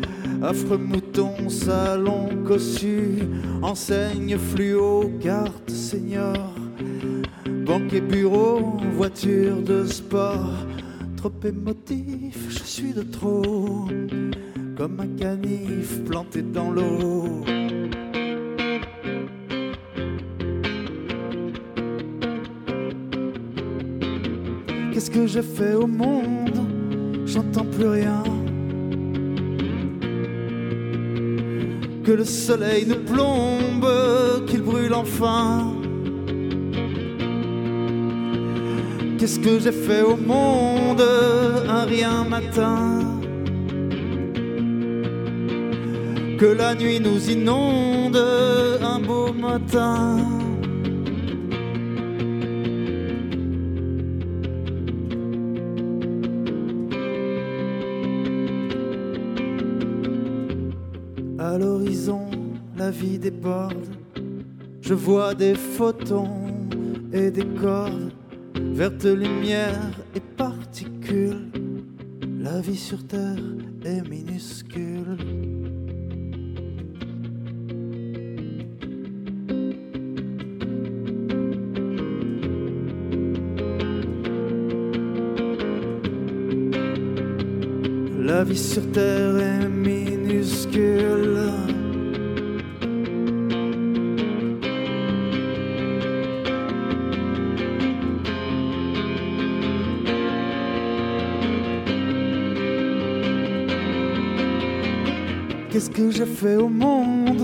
affreux moutons, salons cossus, enseignes fluo, cartes seniors, banquets, bureaux, voitures de sport. Trop émotif, je suis de trop, comme un canif planté dans l'eau. Qu'est-ce que j'ai fait au monde? J'entends plus rien. Que le soleil nous plombe, qu'il brûle enfin. Qu'est-ce que j'ai fait au monde? Un rien matin. Que la nuit nous inonde, un beau matin. À l'horizon, la vie déborde. Je vois des photons et des cordes, vertes lumières et particules. La vie sur terre est minuscule. La vie sur terre est minuscule. Qu'est-ce que j'ai fait au monde?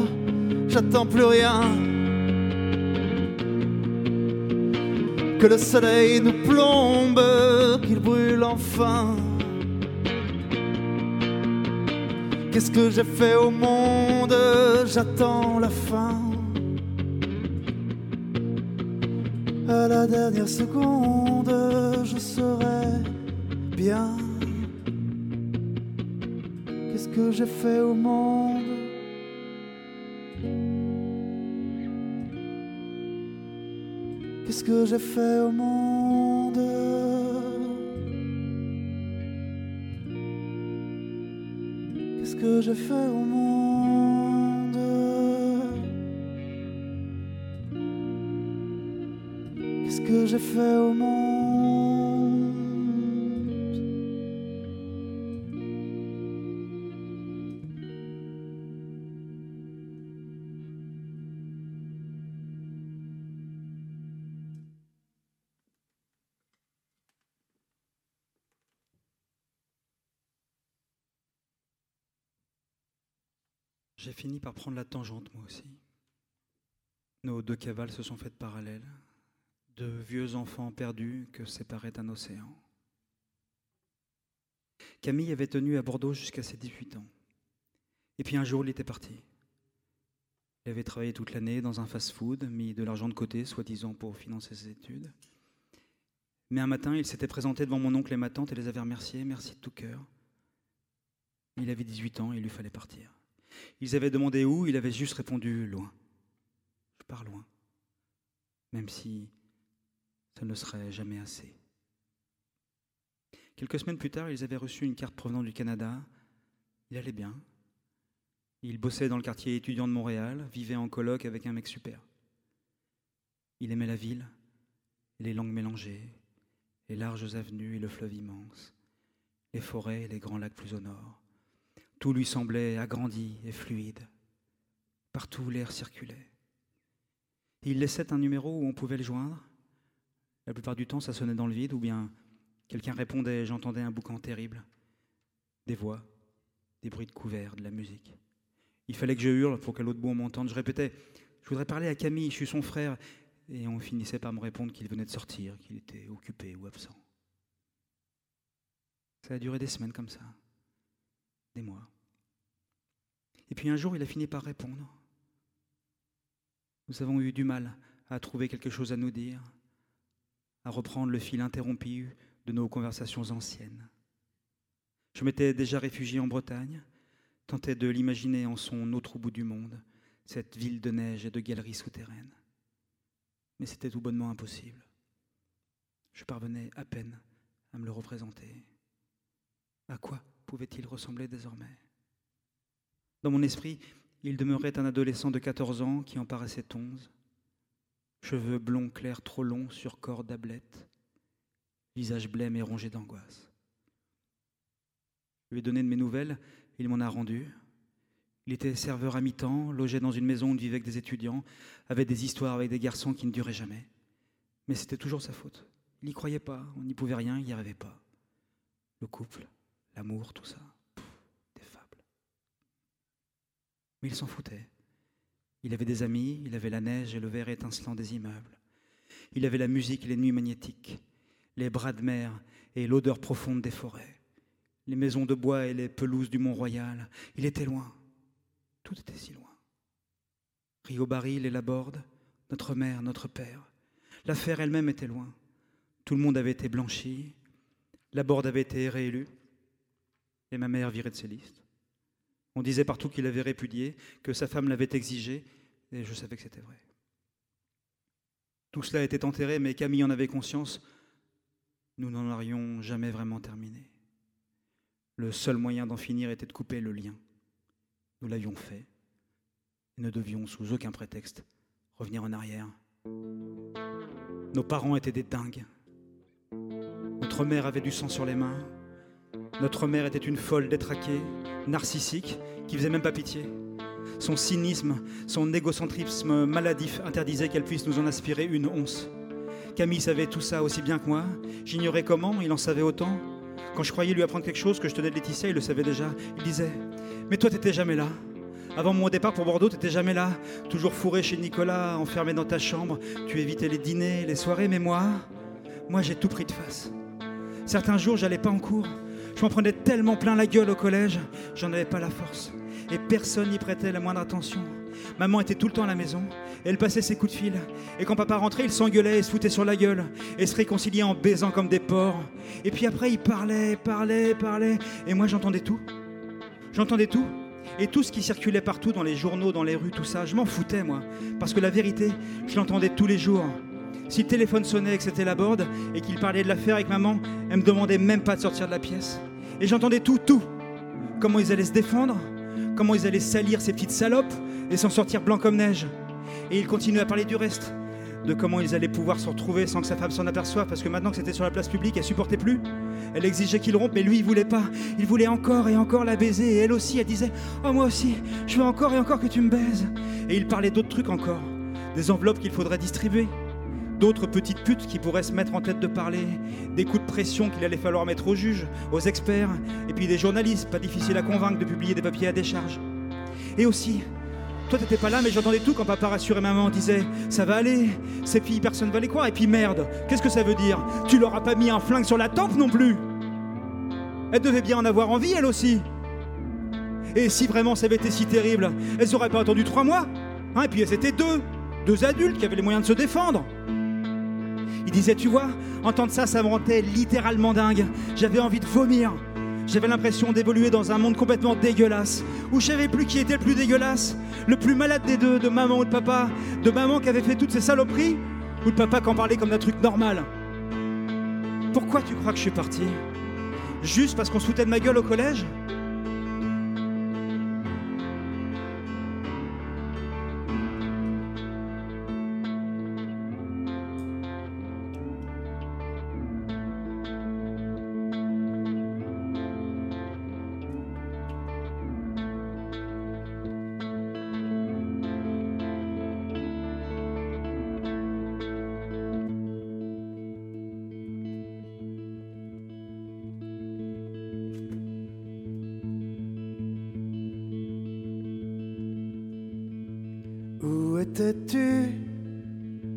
J'attends plus rien. Que le soleil nous plombe, qu'il brûle enfin. Qu'est-ce que j'ai fait au monde? J'attends la fin. À la dernière seconde, je serai bien. Qu'est-ce que j'ai fait au monde? Qu'est-ce que j'ai fait au monde? Qu'est-ce que j'ai fait au monde? Qu'est-ce que j'ai fait au monde? J'ai fini par prendre la tangente, moi aussi. Nos deux cavales se sont faites parallèles, deux vieux enfants perdus que séparait un océan. Camille avait tenu à Bordeaux jusqu'à ses dix-huit ans. Et puis un jour, il était parti. Il avait travaillé toute l'année dans un fast-food, mis de l'argent de côté, soi-disant pour financer ses études. Mais un matin, il s'était présenté devant mon oncle et ma tante et les avait remerciés, merci de tout cœur. Il avait dix-huit ans et il lui fallait partir. Ils avaient demandé où, il avait juste répondu « loin ». Je pars loin, même si ça ne serait jamais assez. Quelques semaines plus tard, ils avaient reçu une carte provenant du Canada. Il allait bien. Il bossait dans le quartier étudiant de Montréal, vivait en coloc avec un mec super. Il aimait la ville, les langues mélangées, les larges avenues et le fleuve immense, les forêts et les grands lacs plus au nord. Tout lui semblait agrandi et fluide. Partout, l'air circulait. Il laissait un numéro où on pouvait le joindre. La plupart du temps, ça sonnait dans le vide, ou bien quelqu'un répondait et j'entendais un boucan terrible. Des voix, des bruits de couverts, de la musique. Il fallait que je hurle pour qu'à l'autre bout on m'entende. Je répétais « Je voudrais parler à Camille, je suis son frère ». Et on finissait par me répondre qu'il venait de sortir, qu'il était occupé ou absent. Ça a duré des semaines comme ça. Des mois. Et puis un jour, il a fini par répondre. Nous avons eu du mal à trouver quelque chose à nous dire, à reprendre le fil interrompu de nos conversations anciennes. Je m'étais déjà réfugié en Bretagne, tentais de l'imaginer en son autre bout du monde, cette ville de neige et de galeries souterraines. Mais c'était tout bonnement impossible. Je parvenais à peine à me le représenter. À quoi pouvait-il ressembler désormais? Dans mon esprit, il demeurait un adolescent de quatorze ans qui en paraissait onze. Cheveux blonds clairs trop longs sur corps d'ablette, visage blême et rongé d'angoisse. Je lui ai donné de mes nouvelles, il m'en a rendu. Il était serveur à mi-temps, logeait dans une maison où il vivait avec des étudiants, avait des histoires avec des garçons qui ne duraient jamais. Mais c'était toujours sa faute. Il n'y croyait pas, on n'y pouvait rien, il n'y arrivait pas. Le couple, l'amour, tout ça, pff, des fables. Mais il s'en foutait. Il avait des amis, il avait la neige et le verre étincelant des immeubles. Il avait la musique et les nuits magnétiques, les bras de mer et l'odeur profonde des forêts, les maisons de bois et les pelouses du Mont-Royal. Il était loin. Tout était si loin. Riobary, et Laborde, notre mère, notre père. L'affaire elle-même était loin. Tout le monde avait été blanchi. Laborde avait été réélu. Et ma mère virait de ses listes. On disait partout qu'il avait répudié, que sa femme l'avait exigé, et je savais que c'était vrai. Tout cela était enterré, mais Camille en avait conscience. Nous n'en aurions jamais vraiment terminé. Le seul moyen d'en finir était de couper le lien. Nous l'avions fait. Et ne devions, sous aucun prétexte, revenir en arrière. Nos parents étaient des dingues. Notre mère avait du sang sur les mains. Notre mère était une folle détraquée, narcissique, qui faisait même pas pitié. Son cynisme, son égocentrisme maladif interdisait qu'elle puisse nous en aspirer une once. Camille savait tout ça aussi bien que moi. J'ignorais comment, il en savait autant. Quand je croyais lui apprendre quelque chose que je tenais de Laetitia, il le savait déjà. Il disait « Mais toi, t'étais jamais là. Avant mon départ pour Bordeaux, t'étais jamais là. Toujours fourré chez Nicolas, enfermé dans ta chambre. Tu évitais les dîners, les soirées, mais moi, moi j'ai tout pris de face. Certains jours, j'allais pas en cours. Je m'en prenais tellement plein la gueule au collège, j'en avais pas la force. Et personne n'y prêtait la moindre attention. Maman était tout le temps à la maison, et elle passait ses coups de fil. Et quand papa rentrait, il s'engueulait et se foutait sur la gueule, et se réconciliait en baisant comme des porcs. Et puis après, il parlait, parlait, parlait, et moi j'entendais tout. J'entendais tout, et tout ce qui circulait partout, dans les journaux, dans les rues, tout ça, je m'en foutais moi. Parce que la vérité, je l'entendais tous les jours. Si le téléphone sonnait et que c'était Laborde et qu'il parlait de l'affaire avec maman, elle me demandait même pas de sortir de la pièce. Et j'entendais tout, tout. Comment ils allaient se défendre, comment ils allaient salir ces petites salopes et s'en sortir blanc comme neige. Et il continuait à parler du reste, de comment ils allaient pouvoir se retrouver sans que sa femme s'en aperçoive, parce que maintenant que c'était sur la place publique, elle supportait plus. Elle exigeait qu'il rompe, mais lui, il voulait pas. Il voulait encore et encore la baiser, et elle aussi, elle disait « Oh, moi aussi, je veux encore et encore que tu me baises ». Et il parlait d'autres trucs encore, des enveloppes qu'il faudrait distribuer. D'autres petites putes qui pourraient se mettre en tête de parler, des coups de pression qu'il allait falloir mettre aux juges, aux experts, et puis des journalistes, pas difficiles à convaincre de publier des papiers à décharge. Et aussi, toi t'étais pas là, mais j'entendais tout quand papa rassurait maman, disait « ça va aller, ces filles personne va les croire, et puis merde, qu'est-ce que ça veut dire? Tu leur as pas mis un flingue sur la tempe non plus ?» Elle devait bien en avoir envie, elle aussi. Et si vraiment ça avait été si terrible, elles n'auraient pas attendu trois mois. Hein, et puis c'était deux, deux adultes qui avaient les moyens de se défendre. Il disait, tu vois, entendre ça, ça me rendait littéralement dingue. J'avais envie de vomir. J'avais l'impression d'évoluer dans un monde complètement dégueulasse, où je ne savais plus qui était le plus dégueulasse, le plus malade des deux, de maman ou de papa, de maman qui avait fait toutes ces saloperies, ou de papa qui en parlait comme d'un truc normal. Pourquoi tu crois que je suis parti ? Juste parce qu'on se foutait de ma gueule au collège ?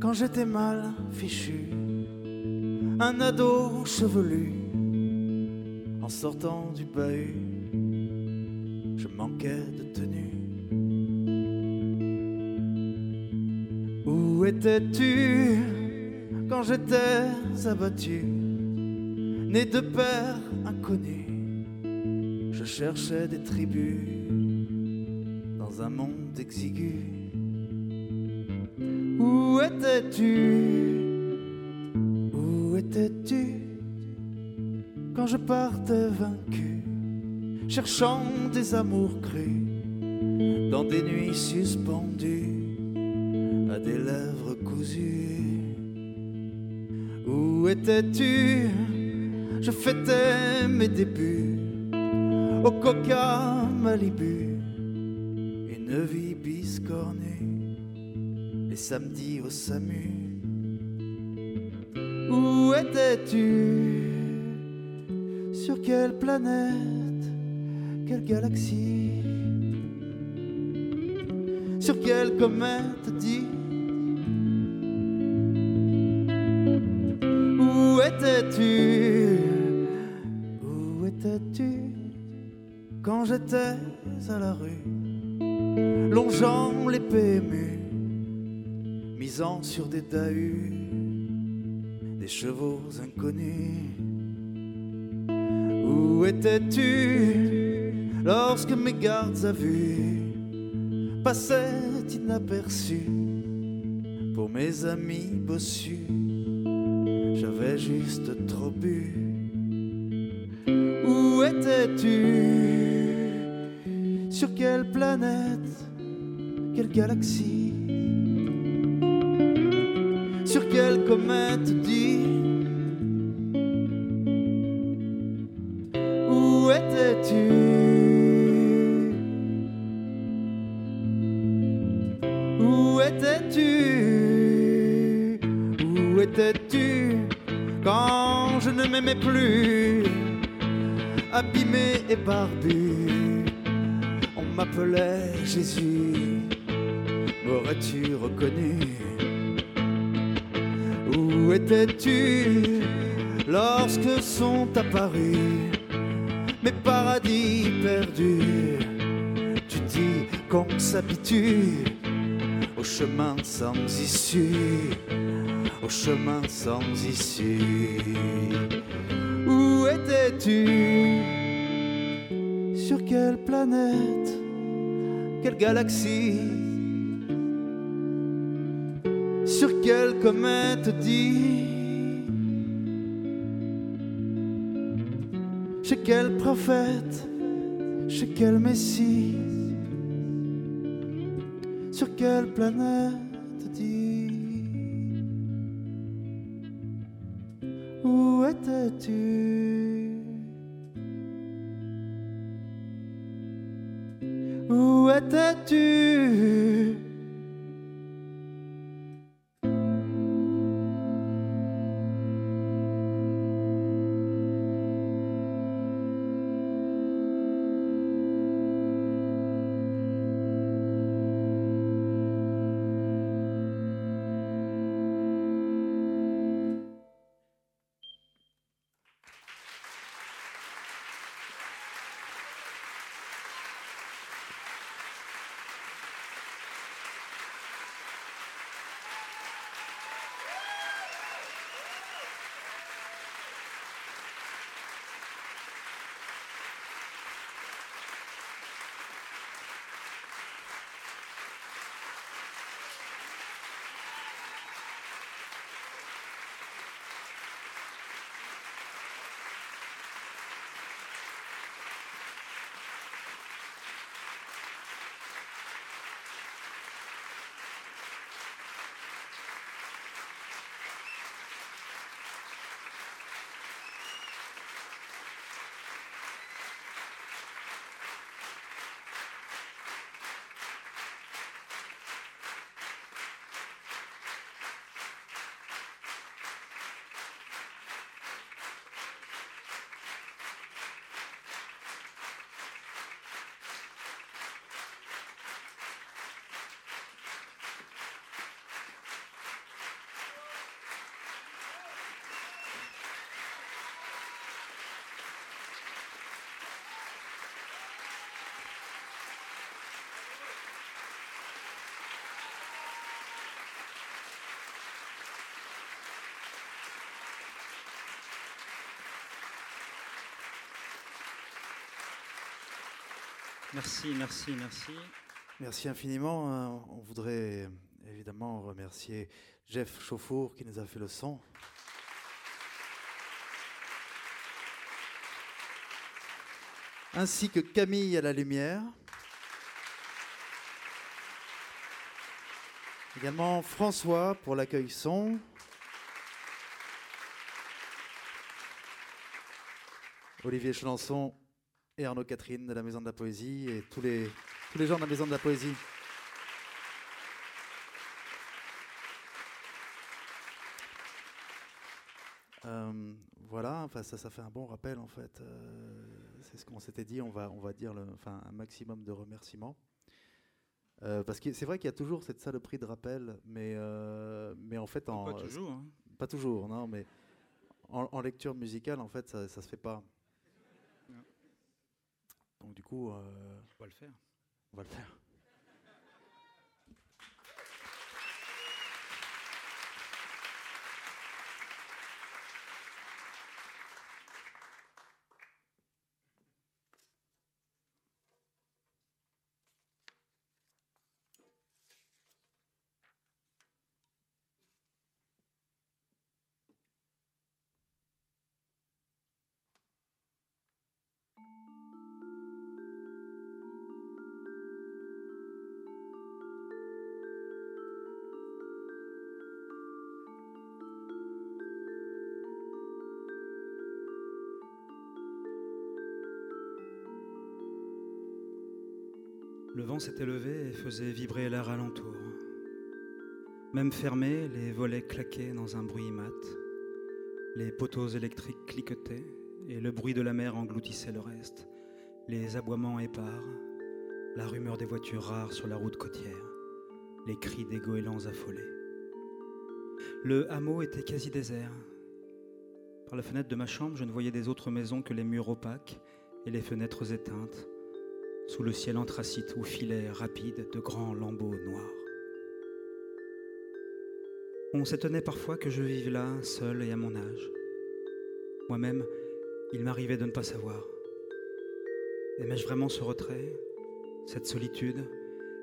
Quand j'étais mal fichu, un ado chevelu, en sortant du bahut, je manquais de tenue. Où étais-tu quand j'étais abattu, né de pères inconnus, je cherchais des tribus dans un monde exigu. Où étais-tu ? Où étais-tu ? Quand je partais vaincu, cherchant des amours crus, dans des nuits suspendues à des lèvres cousues. Où étais-tu ? Je fêtais mes débuts au coca Malibu, une vie biscornue. Les samedis au SAMU. Où étais-tu ? Sur quelle planète ? Quelle galaxie ? Sur quelle comète dit ? Où étais-tu ? Où étais-tu ? Quand j'étais à la rue, longeant les P M U, misant sur des dahus, des chevaux inconnus. Où étais-tu lorsque mes gardes à vue passaient inaperçus pour mes amis bossus? J'avais juste trop bu. Où étais-tu? Sur quelle planète? Quelle galaxie? Sur quelle comète dit ? Où étais-tu ? Où étais-tu ? Où étais-tu ? Quand je ne m'aimais plus, abîmé et barbu, on m'appelait Jésus. M'aurais-tu reconnu ? Où étais-tu lorsque sont apparus mes paradis perdus? Tu dis qu'on s'habitue au chemin sans issue, au chemin sans issue. Où étais-tu? Sur quelle planète? Quelle galaxie? Sur quelle comète dit ? Chez quel prophète ? Chez quel messie ? Sur quelle planète dit ? Où étais-tu ? Où étais-tu ? Merci, merci, merci. Merci infiniment. On voudrait évidemment remercier Jeff Chauffour qui nous a fait le son. Ainsi que Camille à la lumière. Également François pour l'accueil son. Olivier Chelançon et Arnaud Catherine de la Maison de la Poésie et tous les, tous les gens de la Maison de la Poésie. Euh, voilà, enfin, ça, ça fait un bon rappel en fait. Euh, c'est ce qu'on s'était dit, on va, on va dire le, enfin, un maximum de remerciements. Euh, parce que c'est vrai qu'il y a toujours cette saloperie de rappel, mais, euh, mais en fait... En, pas toujours. Hein. Pas toujours, non, mais en, en lecture musicale, en fait, ça ne se fait pas. Non. Donc du coup... Euh, on va le faire. On va le faire. Le vent s'était levé et faisait vibrer l'air alentour. Même fermés, les volets claquaient dans un bruit mat. Les poteaux électriques cliquetaient et le bruit de la mer engloutissait le reste. Les aboiements épars, la rumeur des voitures rares sur la route côtière, les cris des goélands affolés. Le hameau était quasi désert. Par la fenêtre de ma chambre, je ne voyais des autres maisons que les murs opaques et les fenêtres éteintes, sous le ciel anthracite où filaient rapides de grands lambeaux noirs. On s'étonnait parfois que je vive là, seul et à mon âge. Moi-même, il m'arrivait de ne pas savoir. Aimais-je vraiment ce retrait, cette solitude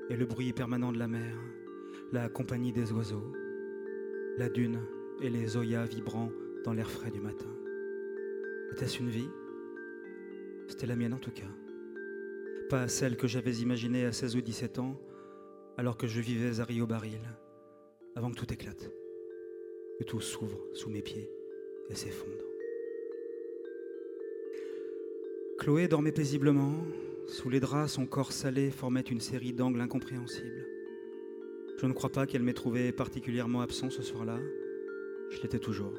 et le bruit permanent de la mer, la compagnie des oiseaux, la dune et les oyas vibrant dans l'air frais du matin? Était-ce une vie? C'était la mienne en tout cas. Pas celle que j'avais imaginée à seize ou dix-sept ans, alors que je vivais à Rio-Baril, avant que tout éclate, que tout s'ouvre sous mes pieds et s'effondre. Chloé dormait paisiblement. Sous les draps, son corps salé formait une série d'angles incompréhensibles. Je ne crois pas qu'elle m'ait trouvé particulièrement absent ce soir-là. Je l'étais toujours.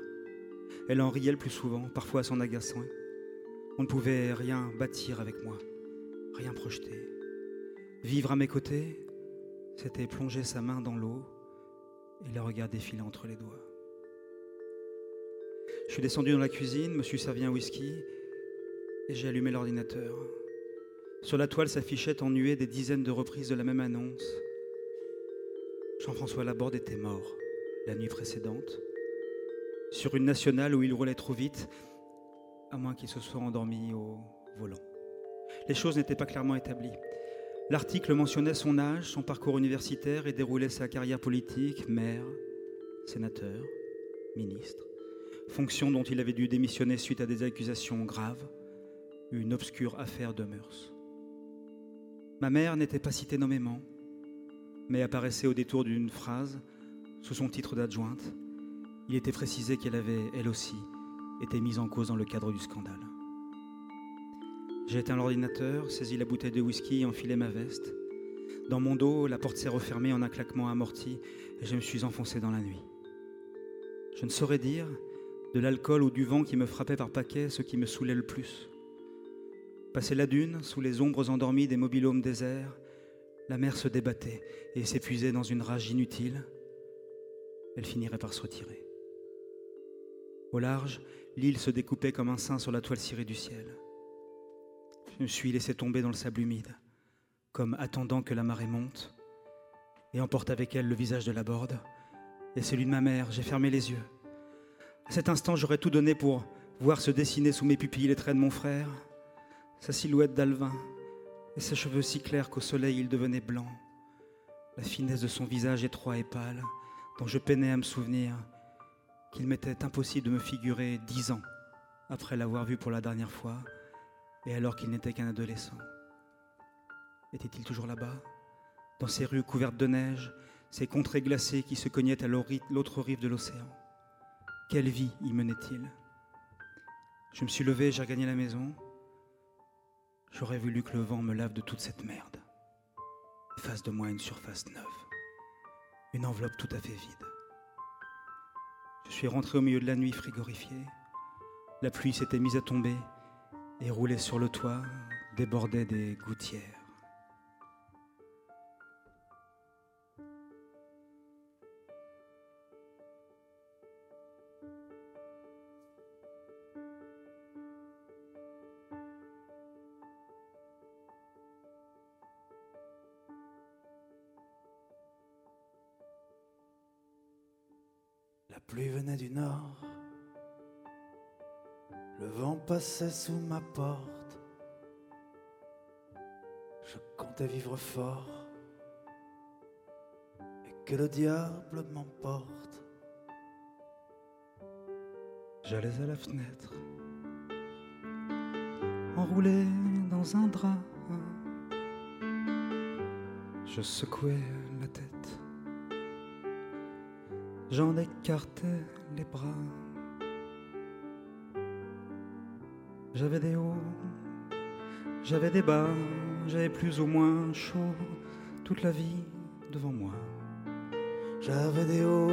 Elle en riait le plus souvent, parfois à son agaçant. On ne pouvait rien bâtir avec moi. Rien projeté. Vivre à mes côtés, c'était plonger sa main dans l'eau et la regarder filer entre les doigts. Je suis descendu dans la cuisine, me suis servi un whisky et j'ai allumé l'ordinateur. Sur la toile s'affichaient en nuée des dizaines de reprises de la même annonce. Jean-François Laborde était mort la nuit précédente, sur une nationale où il roulait trop vite, à moins qu'il se soit endormi au volant. Les choses n'étaient pas clairement établies. L'article mentionnait son âge, son parcours universitaire et déroulait sa carrière politique, maire, sénateur, ministre, fonction dont il avait dû démissionner suite à des accusations graves, une obscure affaire de mœurs. Ma mère n'était pas citée nommément, mais apparaissait au détour d'une phrase, sous son titre d'adjointe. Il était précisé qu'elle avait, elle aussi, été mise en cause dans le cadre du scandale. J'ai éteint l'ordinateur, saisi la bouteille de whisky et enfilé ma veste. Dans mon dos, la porte s'est refermée en un claquement amorti et je me suis enfoncé dans la nuit. Je ne saurais dire, de l'alcool ou du vent qui me frappait par paquets, ce qui me saoulait le plus. Passé la dune, sous les ombres endormies des mobilhomes déserts, la mer se débattait et s'épuisait dans une rage inutile. Elle finirait par se retirer. Au large, l'île se découpait comme un sein sur la toile cirée du ciel. Je me suis laissé tomber dans le sable humide, comme attendant que la marée monte, et emporte avec elle le visage de Laborde et celui de ma mère. J'ai fermé les yeux. À cet instant, j'aurais tout donné pour voir se dessiner sous mes pupilles les traits de mon frère, sa silhouette d'alvin et ses cheveux si clairs qu'au soleil ils devenaient blancs, la finesse de son visage étroit et pâle, dont je peinais à me souvenir, qu'il m'était impossible de me figurer dix ans après l'avoir vu pour la dernière fois, et alors qu'il n'était qu'un adolescent. Était-il toujours là-bas, dans ces rues couvertes de neige, ces contrées glacées qui se cognaient à l'autre rive de l'océan? Quelle vie y menait-il? Je me suis levé, j'ai regagné la maison. J'aurais voulu que le vent me lave de toute cette merde. Fasse de moi une surface neuve, une enveloppe tout à fait vide. Je suis rentré au milieu de la nuit frigorifié. La pluie s'était mise à tomber et roulait sur le toit, débordait des gouttières. La pluie venait du nord, le vent passait sous ma porte. Je comptais vivre fort et que le diable m'emporte. J'allais à la fenêtre, enroulé dans un drap. Je secouais la tête, j'en écartais les bras. J'avais des hauts, j'avais des bas, j'avais plus ou moins chaud, toute la vie devant moi. J'avais des hauts,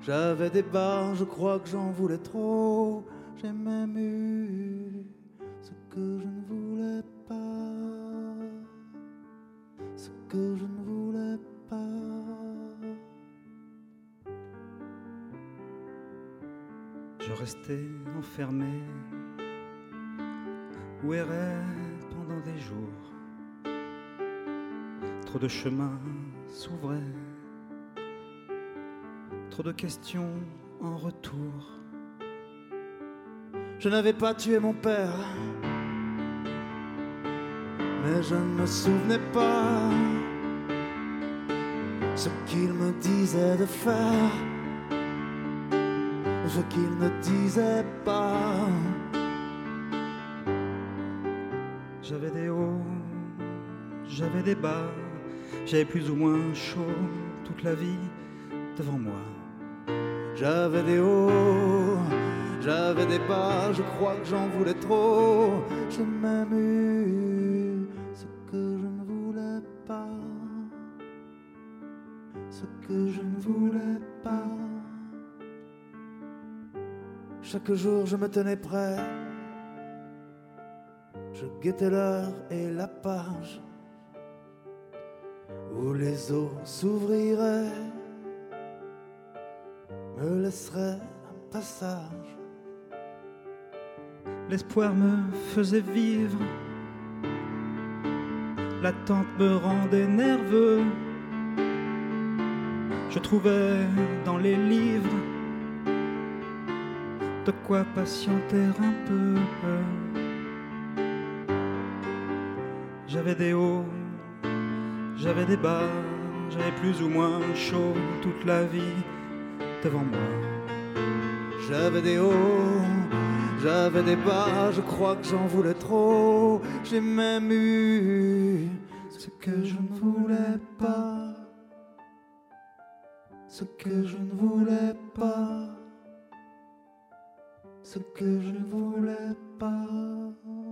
j'avais des bas, je crois que j'en voulais trop. J'ai même eu ce que je ne voulais pas, ce que je ne voulais pas. Je restais enfermé, où errais pendant des jours. Trop de chemins s'ouvraient, trop de questions en retour. Je n'avais pas tué mon père, mais je ne me souvenais pas ce qu'il me disait de faire, ce qu'il ne disait pas. J'avais des hauts, j'avais des bas, j'avais plus ou moins chaud toute la vie devant moi. J'avais des hauts, j'avais des bas, je crois que j'en voulais trop. J'ai même eu ce que je ne voulais pas, ce que je ne voulais pas. Chaque jour je me tenais prêt, je guettais l'heure et la page où les eaux s'ouvriraient, me laisseraient un passage. L'espoir me faisait vivre, l'attente me rendait nerveux. Je trouvais dans les livres de quoi patienter un peu. J'avais des hauts, j'avais des bas, j'avais plus ou moins chaud toute la vie devant moi. J'avais des hauts, j'avais des bas, je crois que j'en voulais trop. J'ai même eu ce que je ne voulais pas, ce que je ne voulais pas, ce que je ne voulais pas.